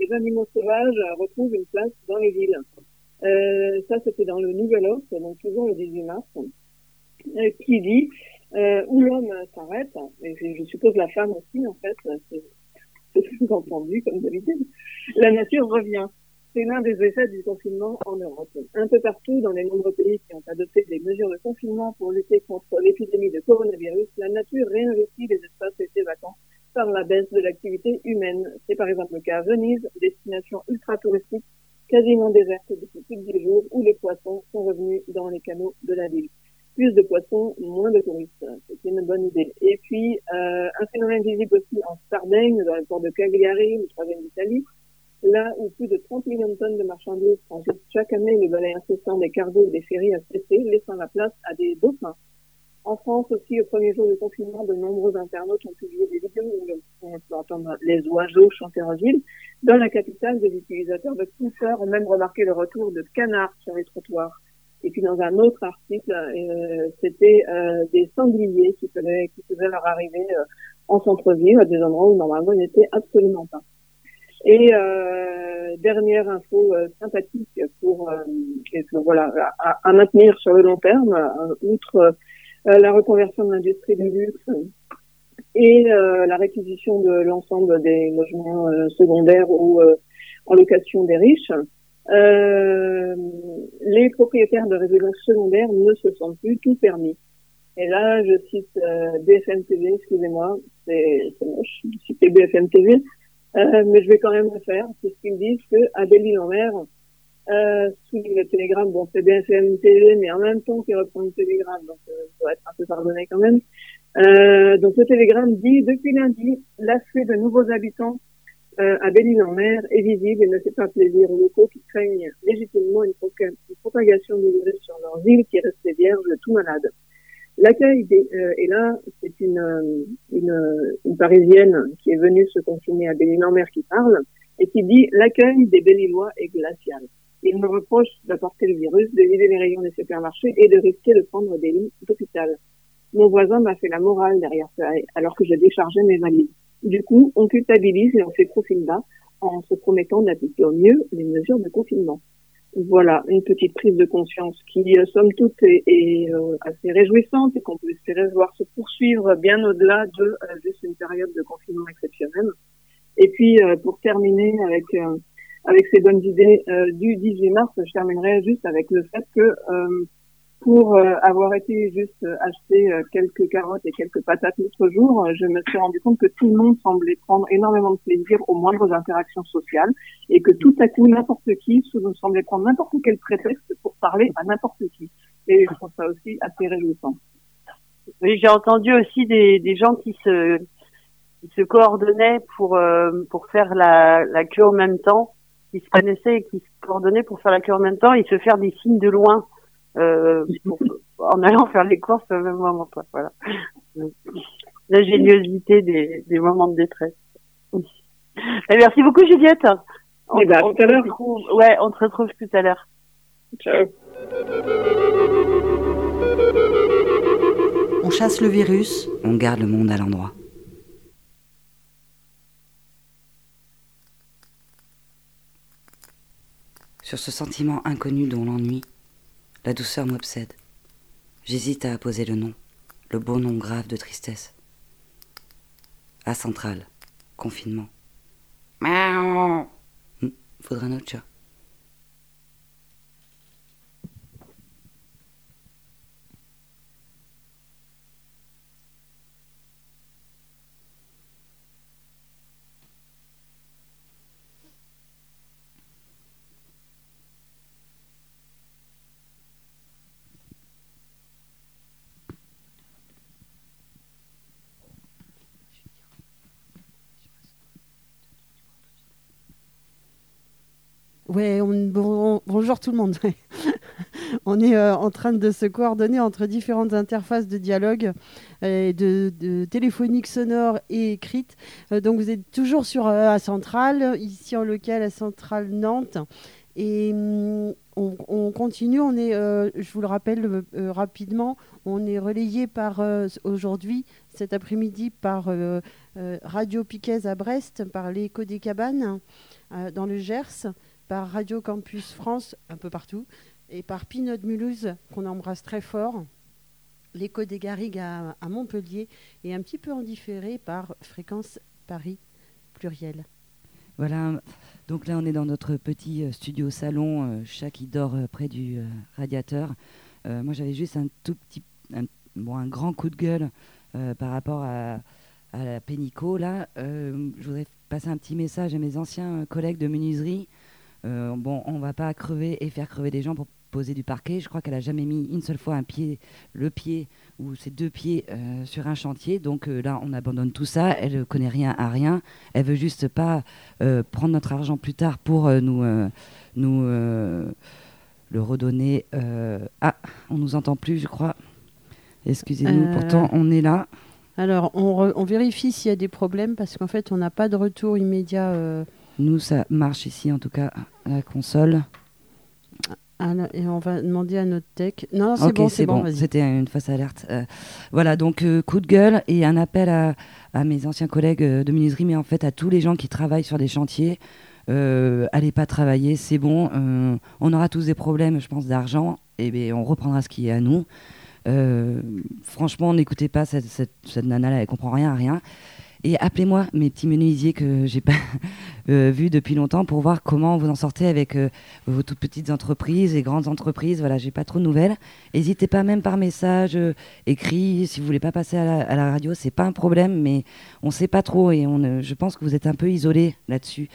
les animaux sauvages retrouvent une place dans les villes. Ça, c'était dans le Nouvel Ops, donc toujours le 18 mars. Qui dit où l'homme s'arrête, et je suppose la femme aussi, en fait, c'est sous-entendu, comme d'habitude, la nature revient. C'est l'un des effets du confinement en Europe. Un peu partout, dans les nombreux pays qui ont adopté des mesures de confinement pour lutter contre l'épidémie de coronavirus, la nature réinvestit les espaces laissés vacants par la baisse de l'activité humaine. C'est par exemple le cas à Venise, destination ultra-touristique, quasiment déserte depuis plus de 10 jours, où les poissons sont revenus dans les canaux de la ville. Plus de poissons, moins de touristes. C'est une bonne idée. Et puis, un phénomène visible aussi en Sardaigne, dans le port de Cagliari, le troisième d'Italie, là où plus de 30 millions de tonnes de marchandises transitent chaque année, le balai incessant des cargos et des ferries a cessé, laissant la place à des dauphins. En France aussi, au premier jour du confinement, de nombreux internautes ont publié des vidéos où on peut entendre les oiseaux chanter en ville. Dans la capitale, des utilisateurs de scooters ont même remarqué le retour de canards sur les trottoirs. Et puis dans un autre article, c'était des sangliers qui faisaient leur arrivée en centre-ville, à des endroits où normalement ils n'étaient absolument pas. Et dernière info sympathique pour voilà à maintenir sur le long terme, outre la reconversion de l'industrie du luxe et la réquisition de l'ensemble des logements secondaires ou en location des riches. Les propriétaires de résidences secondaires ne se sentent plus tout permis. Et là, je cite BFM TV, excusez-moi, c'est moche, je cite BFM TV, mais je vais quand même le faire, puisqu'ils disent que à Belle-Île-en-Mer, sous le Télégramme, bon, c'est BFM TV, mais en même temps qu'ils reprennent le Télégramme, donc ça doit être un peu pardonné quand même. Donc le Télégramme dit, depuis lundi, l'afflux de nouveaux habitants à Belle-Île-en-Mer est visible et ne fait pas plaisir aux locaux qui craignent légitimement une propagation du virus sur leurs îles qui restent vierges, tout malades. L'accueil et là, c'est une Parisienne qui est venue se confiner à Belle-Île-en-Mer qui parle et qui dit « L'accueil des Belle-Îlois est glacial. Ils me reprochent d'apporter le virus, de vider les rayons des supermarchés et de risquer de prendre des lits d'hôpital. Mon voisin m'a fait la morale derrière ça alors que je déchargeais mes valises. Du coup, on culpabilise et on fait profil bas en se promettant d'appliquer au mieux les mesures de confinement. » Voilà, une petite prise de conscience qui, somme toute, est assez réjouissante et qu'on peut espérer voir se poursuivre bien au-delà de juste une période de confinement exceptionnelle. Et puis, pour terminer avec ces bonnes idées du 18 mars, je terminerai juste avec le fait que pour avoir été juste acheter quelques carottes et quelques patates l'autre jour, je me suis rendu compte que tout le monde semblait prendre énormément de plaisir aux moindres interactions sociales et que tout à coup, n'importe qui semblait prendre n'importe quel prétexte pour parler à n'importe qui. Et je trouve ça aussi assez réjouissant. Oui, j'ai entendu aussi des gens qui se coordonnaient pour faire la queue en même temps, qui se connaissaient et qui se coordonnaient pour faire la queue en même temps et se faire des signes de loin. En allant faire les courses au même moment, voilà. L'ingéniosité des moments de détresse. Et merci beaucoup, Juliette. On tout à l'heure. On se retrouve tout à l'heure. Ciao. On chasse le virus, on garde le monde à l'endroit. Sur ce sentiment inconnu dont l'ennui, la douceur m'obsède. J'hésite à apposer le nom, le beau nom grave de tristesse. Acentrale, confinement. Miaou. Faudra un autre chat. Ouais, bonjour tout le monde. On est en train de se coordonner entre différentes interfaces de dialogue, de téléphonique sonore et écrite. Donc vous êtes toujours sur Acentrale, ici en local Acentrale Nantes. Et on continue, on est, je vous le rappelle rapidement, on est relayé par aujourd'hui, cet après-midi, par Radio Piquet à Brest, par L'écho des cabanes dans le Gers, par Radio Campus France, un peu partout, et par Pinode Mulhouse, qu'on embrasse très fort, L'écho des Garrigues à Montpellier, et un petit peu en différé par Fréquence Paris Pluriel. Voilà, donc là on est dans notre petit studio salon, chat qui dort près du radiateur. Moi j'avais juste un grand coup de gueule par rapport à la Pénico. Là, je voudrais passer un petit message à mes anciens collègues de menuiserie. Bon, on va pas crever et faire crever des gens pour poser du parquet. Je crois qu'elle a jamais mis une seule fois le pied ou ses deux pieds sur un chantier. Donc là, on abandonne tout ça. Elle connaît rien à rien. Elle veut juste pas prendre notre argent plus tard pour nous le redonner. Ah, on nous entend plus, je crois. Excusez-nous. Pourtant, on est là. Alors, on vérifie s'il y a des problèmes parce qu'en fait, on n'a pas de retour immédiat. Nous, ça marche ici, en tout cas, la console. Alors, et on va demander à notre tech. Non, c'est okay, bon, c'est bon. Vas-y. C'était une fausse alerte. Voilà, donc coup de gueule et un appel à mes anciens collègues de menuiserie, mais en fait à tous les gens qui travaillent sur des chantiers. Allez pas travailler, c'est bon. On aura tous des problèmes, je pense, d'argent. Et bien, on reprendra ce qui est à nous. Franchement, n'écoutez pas cette nana là, elle comprend rien à rien. Et appelez-moi mes petits menuisiers que j'ai pas vus depuis longtemps pour voir comment vous en sortez avec vos toutes petites entreprises et grandes entreprises. Voilà, j'ai pas trop de nouvelles. N'hésitez pas, même par message écrit, si vous voulez pas passer à la radio, c'est pas un problème, mais on sait pas trop et je pense que vous êtes un peu isolés là-dessus.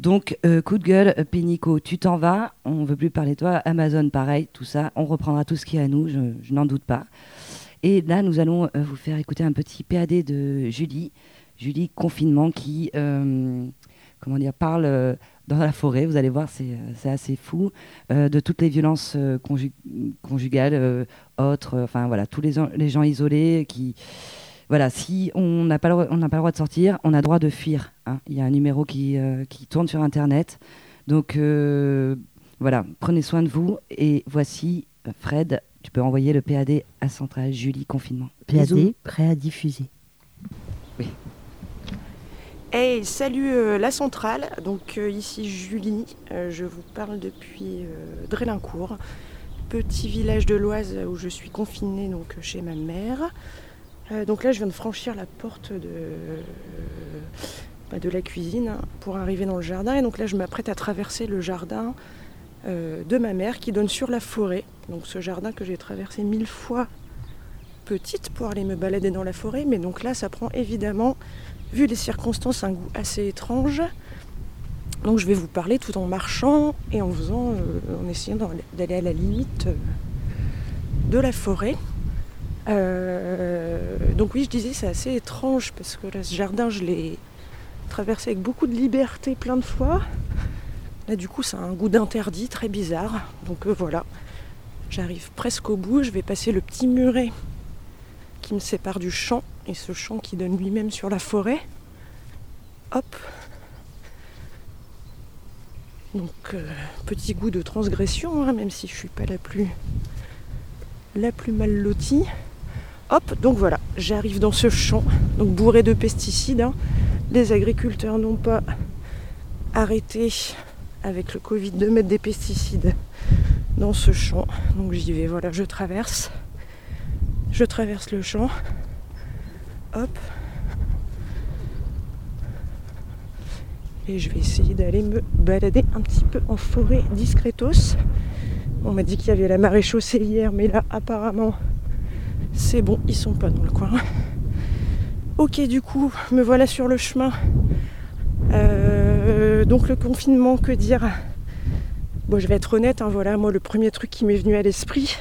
Donc, coup de gueule, Pénico, tu t'en vas, on veut plus parler de toi. Amazon, pareil, tout ça, on reprendra tout ce qui est à nous, je n'en doute pas. Et là, nous allons vous faire écouter un petit PAD de Julie Confinement, qui parle dans la forêt. Vous allez voir, c'est assez fou, de toutes les violences conjugales, autres, enfin voilà, tous les gens isolés qui... Voilà, si on n'a pas le droit de sortir, on a le droit de fuir. Hein. Il y a un numéro qui tourne sur Internet. Donc, voilà, prenez soin de vous. Et voici, Fred, tu peux envoyer le PAD à Centrale Julie Confinement. PAD, prêt à diffuser. Oui. Hey, salut la Centrale. Donc, ici Julie. Je vous parle depuis Drelincourt, petit village de l'Oise où je suis confinée donc, chez ma mère. Donc là, je viens de franchir la porte de la cuisine pour arriver dans le jardin. Et donc là, je m'apprête à traverser le jardin de ma mère qui donne sur la forêt. Donc ce jardin que j'ai traversé 1000 fois petite pour aller me balader dans la forêt. Mais donc là, ça prend évidemment, vu les circonstances, un goût assez étrange. Donc je vais vous parler tout en marchant et en essayant d'aller à la limite de la forêt. Donc oui, je disais, c'est assez étrange parce que là, ce jardin, je l'ai traversé avec beaucoup de liberté plein de fois. Là, du coup, ça a un goût d'interdit très bizarre. Donc voilà, j'arrive presque au bout. Je vais passer le petit muret qui me sépare du champ et ce champ qui donne lui-même sur la forêt. Hop. Donc petit goût de transgression, hein, même si je suis pas la plus mal lotie. Hop, donc voilà, j'arrive dans ce champ, donc bourré de pesticides. Hein. Les agriculteurs n'ont pas arrêté avec le Covid de mettre des pesticides dans ce champ. Donc j'y vais, voilà, je traverse le champ. Hop. Et je vais essayer d'aller me balader un petit peu en forêt discretos. On m'a dit qu'il y avait la marée chaussée hier, mais là, apparemment... C'est bon, ils sont pas dans le coin. Ok, du coup, me voilà sur le chemin. Donc le confinement, que dire ? Bon, je vais être honnête, hein, voilà, moi le premier truc qui m'est venu à l'esprit,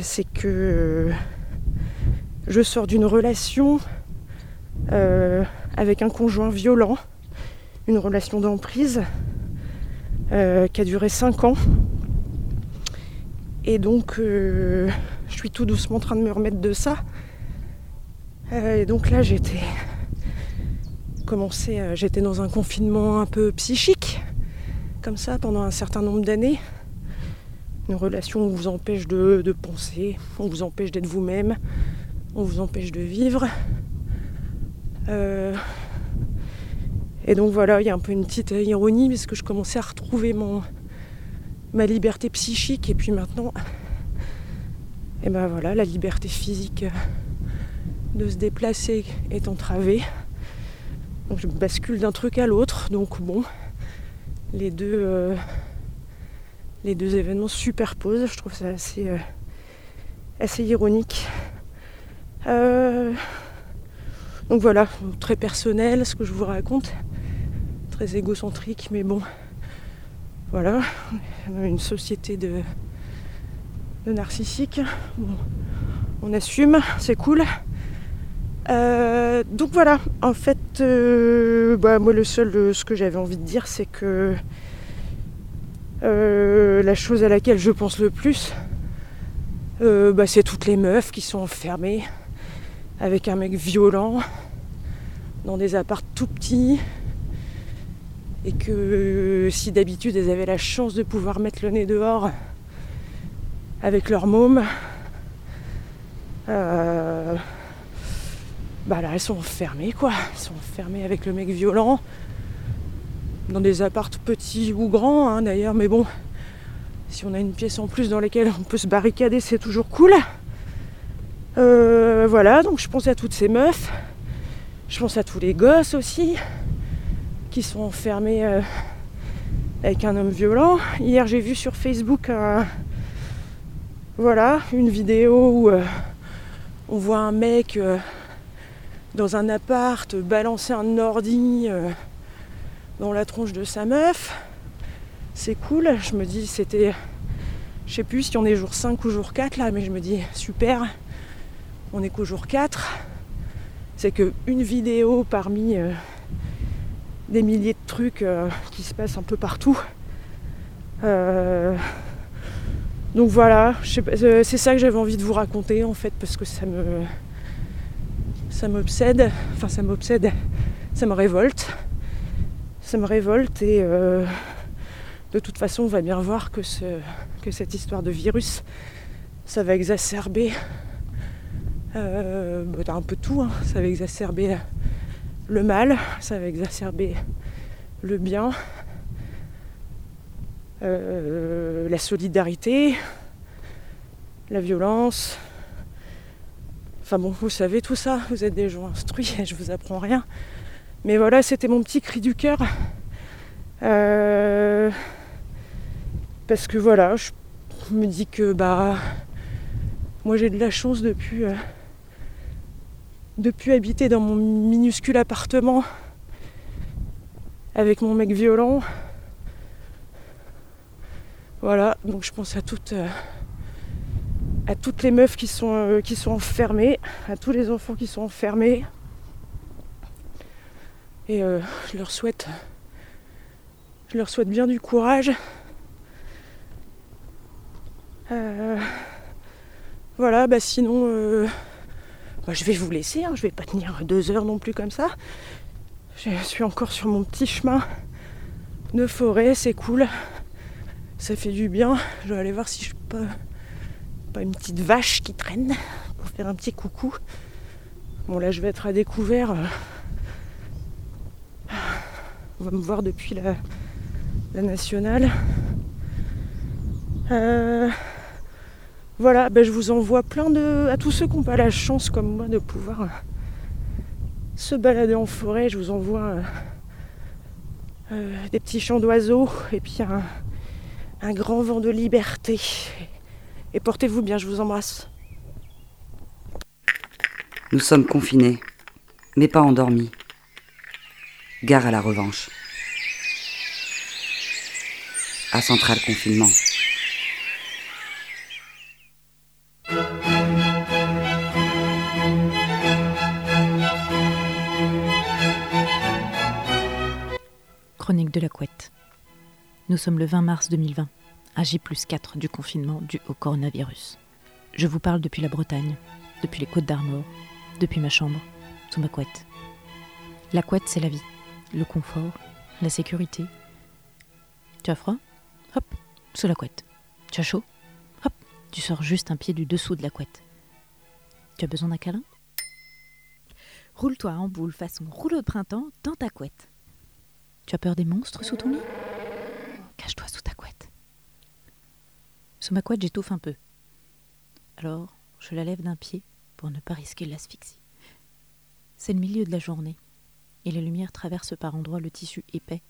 c'est que je sors d'une relation avec un conjoint violent, une relation d'emprise, qui a duré 5 ans. Et donc, je suis tout doucement en train de me remettre de ça. Et donc là, j'étais dans un confinement un peu psychique, comme ça, pendant un certain nombre d'années. Une relation où on vous empêche de penser, on vous empêche d'être vous-même, on vous empêche de vivre. Et donc voilà, il y a un peu une petite ironie, parce que je commençais à retrouver ma liberté psychique, et puis maintenant, et ben voilà, la liberté physique de se déplacer est entravée. Donc je bascule d'un truc à l'autre, donc bon, les deux événements se superposent, je trouve ça assez ironique. Donc voilà, très personnel ce que je vous raconte, très égocentrique, mais bon, voilà, une société de narcissiques, bon, on assume, c'est cool. Donc voilà, en fait, moi ce que j'avais envie de dire, c'est que la chose à laquelle je pense le plus, c'est toutes les meufs qui sont enfermées avec un mec violent dans des apparts tout petits, et que si d'habitude elles avaient la chance de pouvoir mettre le nez dehors avec leur môme, là elles sont enfermées quoi, elles sont enfermées avec le mec violent. Dans des apparts petits ou grands, hein, d'ailleurs, mais bon, si on a une pièce en plus dans laquelle on peut se barricader, c'est toujours cool. Voilà, donc je pensais à toutes ces meufs, je pense à tous les gosses aussi, qui sont enfermés avec un homme violent. Hier, j'ai vu sur Facebook une vidéo où on voit un mec dans un appart balancer un ordi dans la tronche de sa meuf. C'est cool, je me dis, c'était, je sais plus si on est jour 5 ou jour 4 là, mais je me dis super, on est qu'au jour 4, c'est que une vidéo parmi des milliers de trucs qui se passent un peu partout. Donc voilà, je sais pas, c'est ça que j'avais envie de vous raconter en fait, parce que ça m'obsède, ça me révolte et de toute façon on va bien voir que cette histoire de virus, ça va exacerber un peu tout, hein. Ça va exacerber le mal, ça va exacerber le bien, la solidarité, la violence, enfin bon, vous savez tout ça, vous êtes des gens instruits et je vous apprends rien. Mais voilà, c'était mon petit cri du cœur. Parce que voilà, je me dis que moi j'ai de la chance depuis habiter dans mon minuscule appartement avec mon mec violent. Voilà, donc je pense à toutes les meufs qui sont enfermées, à tous les enfants qui sont enfermés. Et je leur souhaite bien du courage. Sinon, je vais vous laisser. Hein, je vais pas tenir 2 heures non plus comme ça. Je suis encore sur mon petit chemin de forêt. C'est cool. Ça fait du bien. Je vais aller voir si je peux pas une petite vache qui traîne pour faire un petit coucou. Bon, là, je vais être à découvert. On va me voir depuis la nationale. Je vous envoie plein à tous ceux qui n'ont pas la chance comme moi de pouvoir se balader en forêt. Je vous envoie des petits chants d'oiseaux et puis un grand vent de liberté. Et portez-vous bien, je vous embrasse. Nous sommes confinés, mais pas endormis. Gare à la revanche. Acentrale confinement. Chronique de la couette. Nous sommes le 20 mars 2020, à J+4 du confinement dû au coronavirus. Je vous parle depuis la Bretagne, depuis les Côtes d'Armor, depuis ma chambre, sous ma couette. La couette, c'est la vie, le confort, la sécurité. Tu as froid ? Hop, sous la couette. Tu as chaud ? Hop, tu sors juste un pied du dessous de la couette. Tu as besoin d'un câlin ? Roule-toi en boule façon rouleau de printemps dans ta couette. Tu as peur des monstres sous ton lit ? Cache-toi sous ta couette. Sous ma couette, j'étouffe un peu. Alors, je la lève d'un pied pour ne pas risquer l'asphyxie. C'est le milieu de la journée et la lumière traverse par endroits le tissu épais.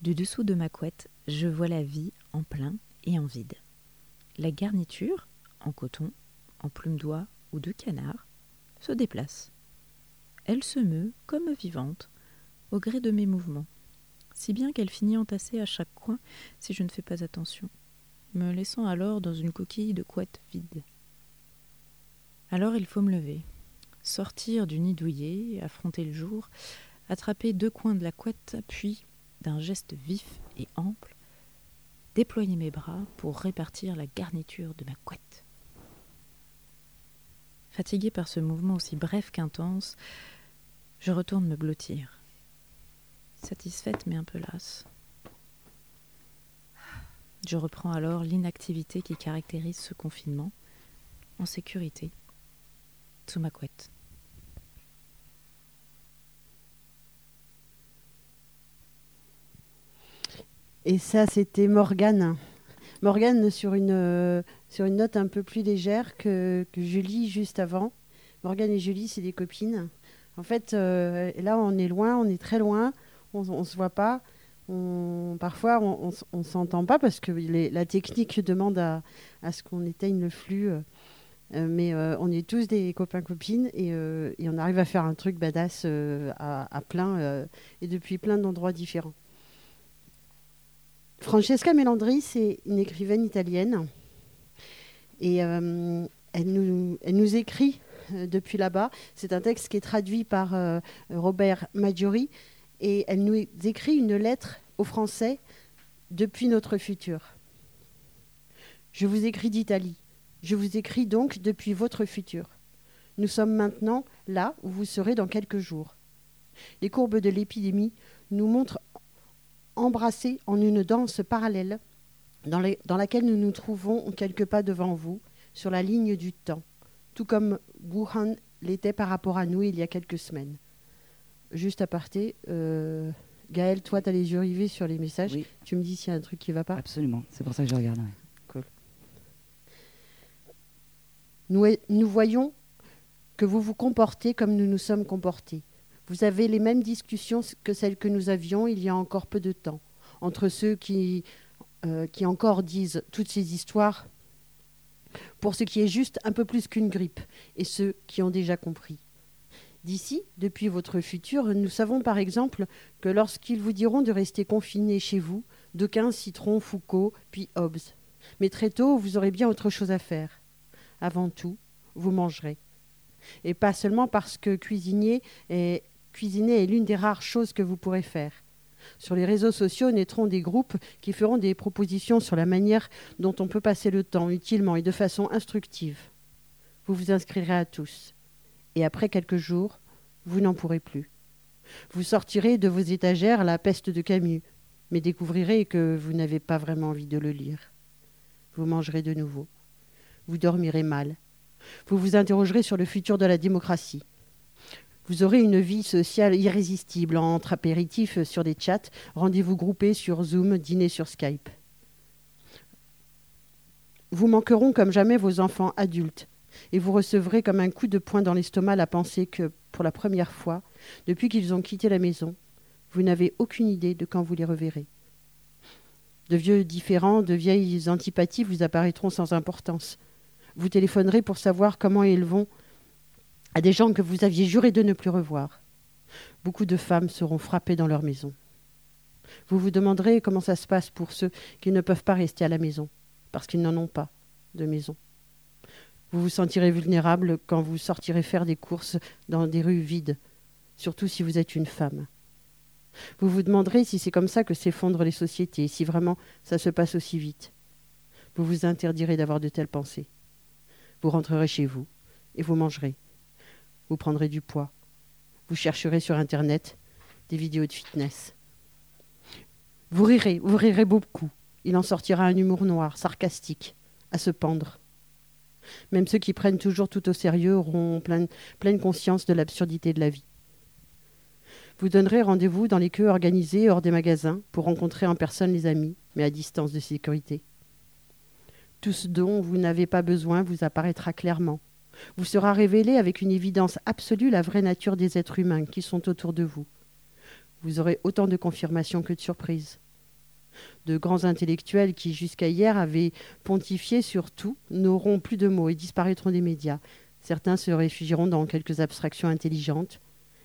Du dessous de ma couette, je vois la vie en plein et en vide. La garniture, en coton, en plume d'oie ou de canard, se déplace. Elle se meut comme vivante au gré de mes mouvements, si bien qu'elle finit entassée à chaque coin si je ne fais pas attention, me laissant alors dans une coquille de couette vide. Alors il faut me lever, sortir du nid douillet, affronter le jour, attraper deux coins de la couette, puis, d'un geste vif et ample, déployer mes bras pour répartir la garniture de ma couette. Fatiguée par ce mouvement aussi bref qu'intense, je retourne me blottir. Satisfaite mais un peu lasse. Je reprends alors l'inactivité qui caractérise ce confinement, en sécurité, sous ma couette. Et ça, c'était Morgane. Morgane sur une note un peu plus légère que Julie juste avant. Morgane et Julie, c'est des copines. En fait, là, on est loin, on est très loin. On ne se voit pas, parfois on ne s'entend pas parce que la technique demande à ce qu'on éteigne le flux. Mais on est tous des copains-copines et on arrive à faire un truc badass à plein et depuis plein d'endroits différents. Francesca Melandri, c'est une écrivaine italienne et elle nous écrit depuis là-bas. C'est un texte qui est traduit par Robert Maggiori. Et elle nous écrit une lettre aux Français depuis notre futur. Je vous écris d'Italie. Je vous écris donc depuis votre futur. Nous sommes maintenant là où vous serez dans quelques jours. Les courbes de l'épidémie nous montrent embrassés en une danse parallèle dans laquelle nous nous trouvons quelques pas devant vous, sur la ligne du temps, tout comme Wuhan l'était par rapport à nous il y a quelques semaines. Juste à parté, Gaëlle, toi, tu as les yeux rivés sur les messages. Oui. Tu me dis s'il y a un truc qui ne va pas. Absolument, c'est pour ça que je regarde. Ouais. Cool. Nous voyons que vous vous comportez comme nous nous sommes comportés. Vous avez les mêmes discussions que celles que nous avions il y a encore peu de temps, entre ceux qui encore disent toutes ces histoires pour ce qui est juste un peu plus qu'une grippe et ceux qui ont déjà compris. D'ici, depuis votre futur, nous savons par exemple que lorsqu'ils vous diront de rester confinés chez vous, d'aucuns citeront Foucault, puis Hobbes. Mais très tôt, vous aurez bien autre chose à faire. Avant tout, vous mangerez. Et pas seulement parce que cuisiner est l'une des rares choses que vous pourrez faire. Sur les réseaux sociaux naîtront des groupes qui feront des propositions sur la manière dont on peut passer le temps utilement et de façon instructive. Vous vous inscrirez à tous. Et après quelques jours, vous n'en pourrez plus. Vous sortirez de vos étagères La Peste de Camus, mais découvrirez que vous n'avez pas vraiment envie de le lire. Vous mangerez de nouveau. Vous dormirez mal. Vous vous interrogerez sur le futur de la démocratie. Vous aurez une vie sociale irrésistible, entre apéritifs sur des chats, rendez-vous groupés sur Zoom, dîner sur Skype. Vous manqueront comme jamais vos enfants adultes, et vous recevrez comme un coup de poing dans l'estomac la pensée que, pour la première fois, depuis qu'ils ont quitté la maison, vous n'avez aucune idée de quand vous les reverrez. De vieux différends, de vieilles antipathies vous apparaîtront sans importance. Vous téléphonerez pour savoir comment ils vont à des gens que vous aviez juré de ne plus revoir. Beaucoup de femmes seront frappées dans leur maison. Vous vous demanderez comment ça se passe pour ceux qui ne peuvent pas rester à la maison, parce qu'ils n'en ont pas de maison. Vous vous sentirez vulnérable quand vous sortirez faire des courses dans des rues vides, surtout si vous êtes une femme. Vous vous demanderez si c'est comme ça que s'effondrent les sociétés, si vraiment ça se passe aussi vite. Vous vous interdirez d'avoir de telles pensées. Vous rentrerez chez vous et vous mangerez. Vous prendrez du poids. Vous chercherez sur Internet des vidéos de fitness. Vous rirez beaucoup. Il en sortira un humour noir, sarcastique, à se pendre. Même ceux qui prennent toujours tout au sérieux auront pleine conscience de l'absurdité de la vie. Vous donnerez rendez-vous dans les queues organisées hors des magasins pour rencontrer en personne les amis, mais à distance de sécurité. Tout ce dont vous n'avez pas besoin vous apparaîtra clairement. Vous sera révélé avec une évidence absolue la vraie nature des êtres humains qui sont autour de vous. Vous aurez autant de confirmations que de surprises. De grands intellectuels qui, jusqu'à hier, avaient pontifié sur tout, n'auront plus de mots et disparaîtront des médias. Certains se réfugieront dans quelques abstractions intelligentes,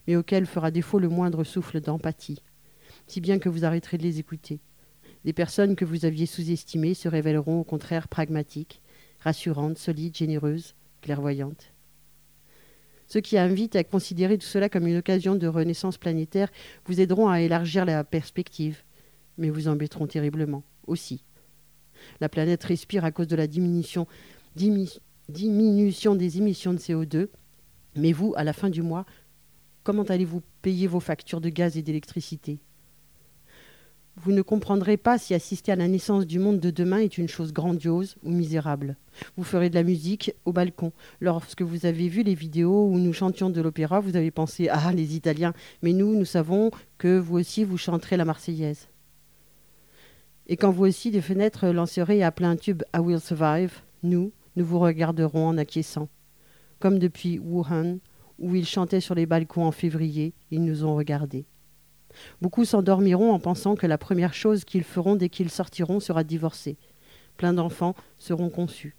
mais auxquelles fera défaut le moindre souffle d'empathie, si bien que vous arrêterez de les écouter. Les personnes que vous aviez sous-estimées se révéleront au contraire pragmatiques, rassurantes, solides, généreuses, clairvoyantes. Ceux qui invitent à considérer tout cela comme une occasion de renaissance planétaire vous aideront à élargir la perspective, mais vous embêteront terriblement, aussi. La planète respire à cause de la diminution des émissions de CO2, mais vous, à la fin du mois, comment allez-vous payer vos factures de gaz et d'électricité ? Vous ne comprendrez pas si assister à la naissance du monde de demain est une chose grandiose ou misérable. Vous ferez de la musique au balcon. Lorsque vous avez vu les vidéos où nous chantions de l'opéra, vous avez pensé « Ah, les Italiens !» Mais nous savons que vous aussi vous chanterez la Marseillaise. Et quand vous aussi des fenêtres lancerez à plein tube « I will survive », nous vous regarderons en acquiesçant. Comme depuis Wuhan, où ils chantaient sur les balcons en février, ils nous ont regardés. Beaucoup s'endormiront en pensant que la première chose qu'ils feront dès qu'ils sortiront sera divorcer. Plein d'enfants seront conçus.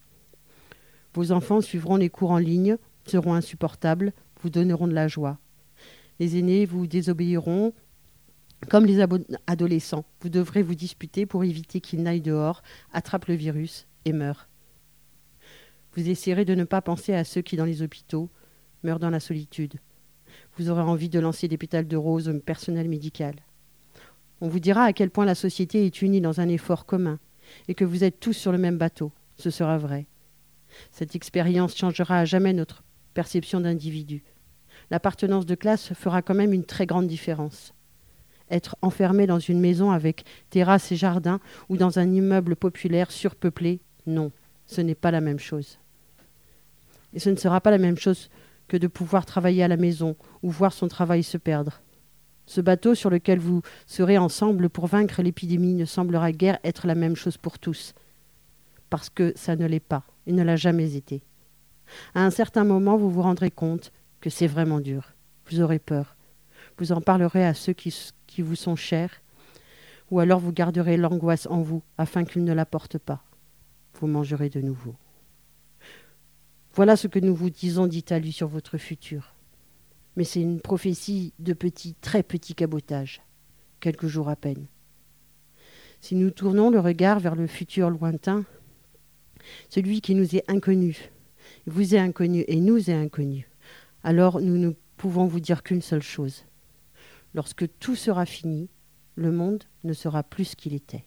Vos enfants suivront les cours en ligne, seront insupportables, vous donneront de la joie. Les aînés vous désobéiront. Comme les adolescents, vous devrez vous disputer pour éviter qu'ils n'aillent dehors, attrapent le virus et meurent. Vous essaierez de ne pas penser à ceux qui, dans les hôpitaux, meurent dans la solitude. Vous aurez envie de lancer des pétales de roses au personnel médical. On vous dira à quel point la société est unie dans un effort commun et que vous êtes tous sur le même bateau. Ce sera vrai. Cette expérience changera à jamais notre perception d'individu. L'appartenance de classe fera quand même une très grande différence. Être enfermé dans une maison avec terrasse et jardin ou dans un immeuble populaire surpeuplé, non, ce n'est pas la même chose. Et ce ne sera pas la même chose que de pouvoir travailler à la maison ou voir son travail se perdre. Ce bateau sur lequel vous serez ensemble pour vaincre l'épidémie ne semblera guère être la même chose pour tous, parce que ça ne l'est pas et ne l'a jamais été. À un certain moment, vous vous rendrez compte que c'est vraiment dur. Vous aurez peur. Vous en parlerez à ceux qui vous sont chers, ou alors vous garderez l'angoisse en vous afin qu'ils ne la portent pas. Vous mangerez de nouveau. Voilà ce que nous vous disons d'Italie sur votre futur. Mais c'est une prophétie de petit, très petit cabotage, quelques jours à peine. Si nous tournons le regard vers le futur lointain, celui qui nous est inconnu, vous est inconnu et nous est inconnu, alors nous ne pouvons vous dire qu'une seule chose. Lorsque tout sera fini, le monde ne sera plus ce qu'il était.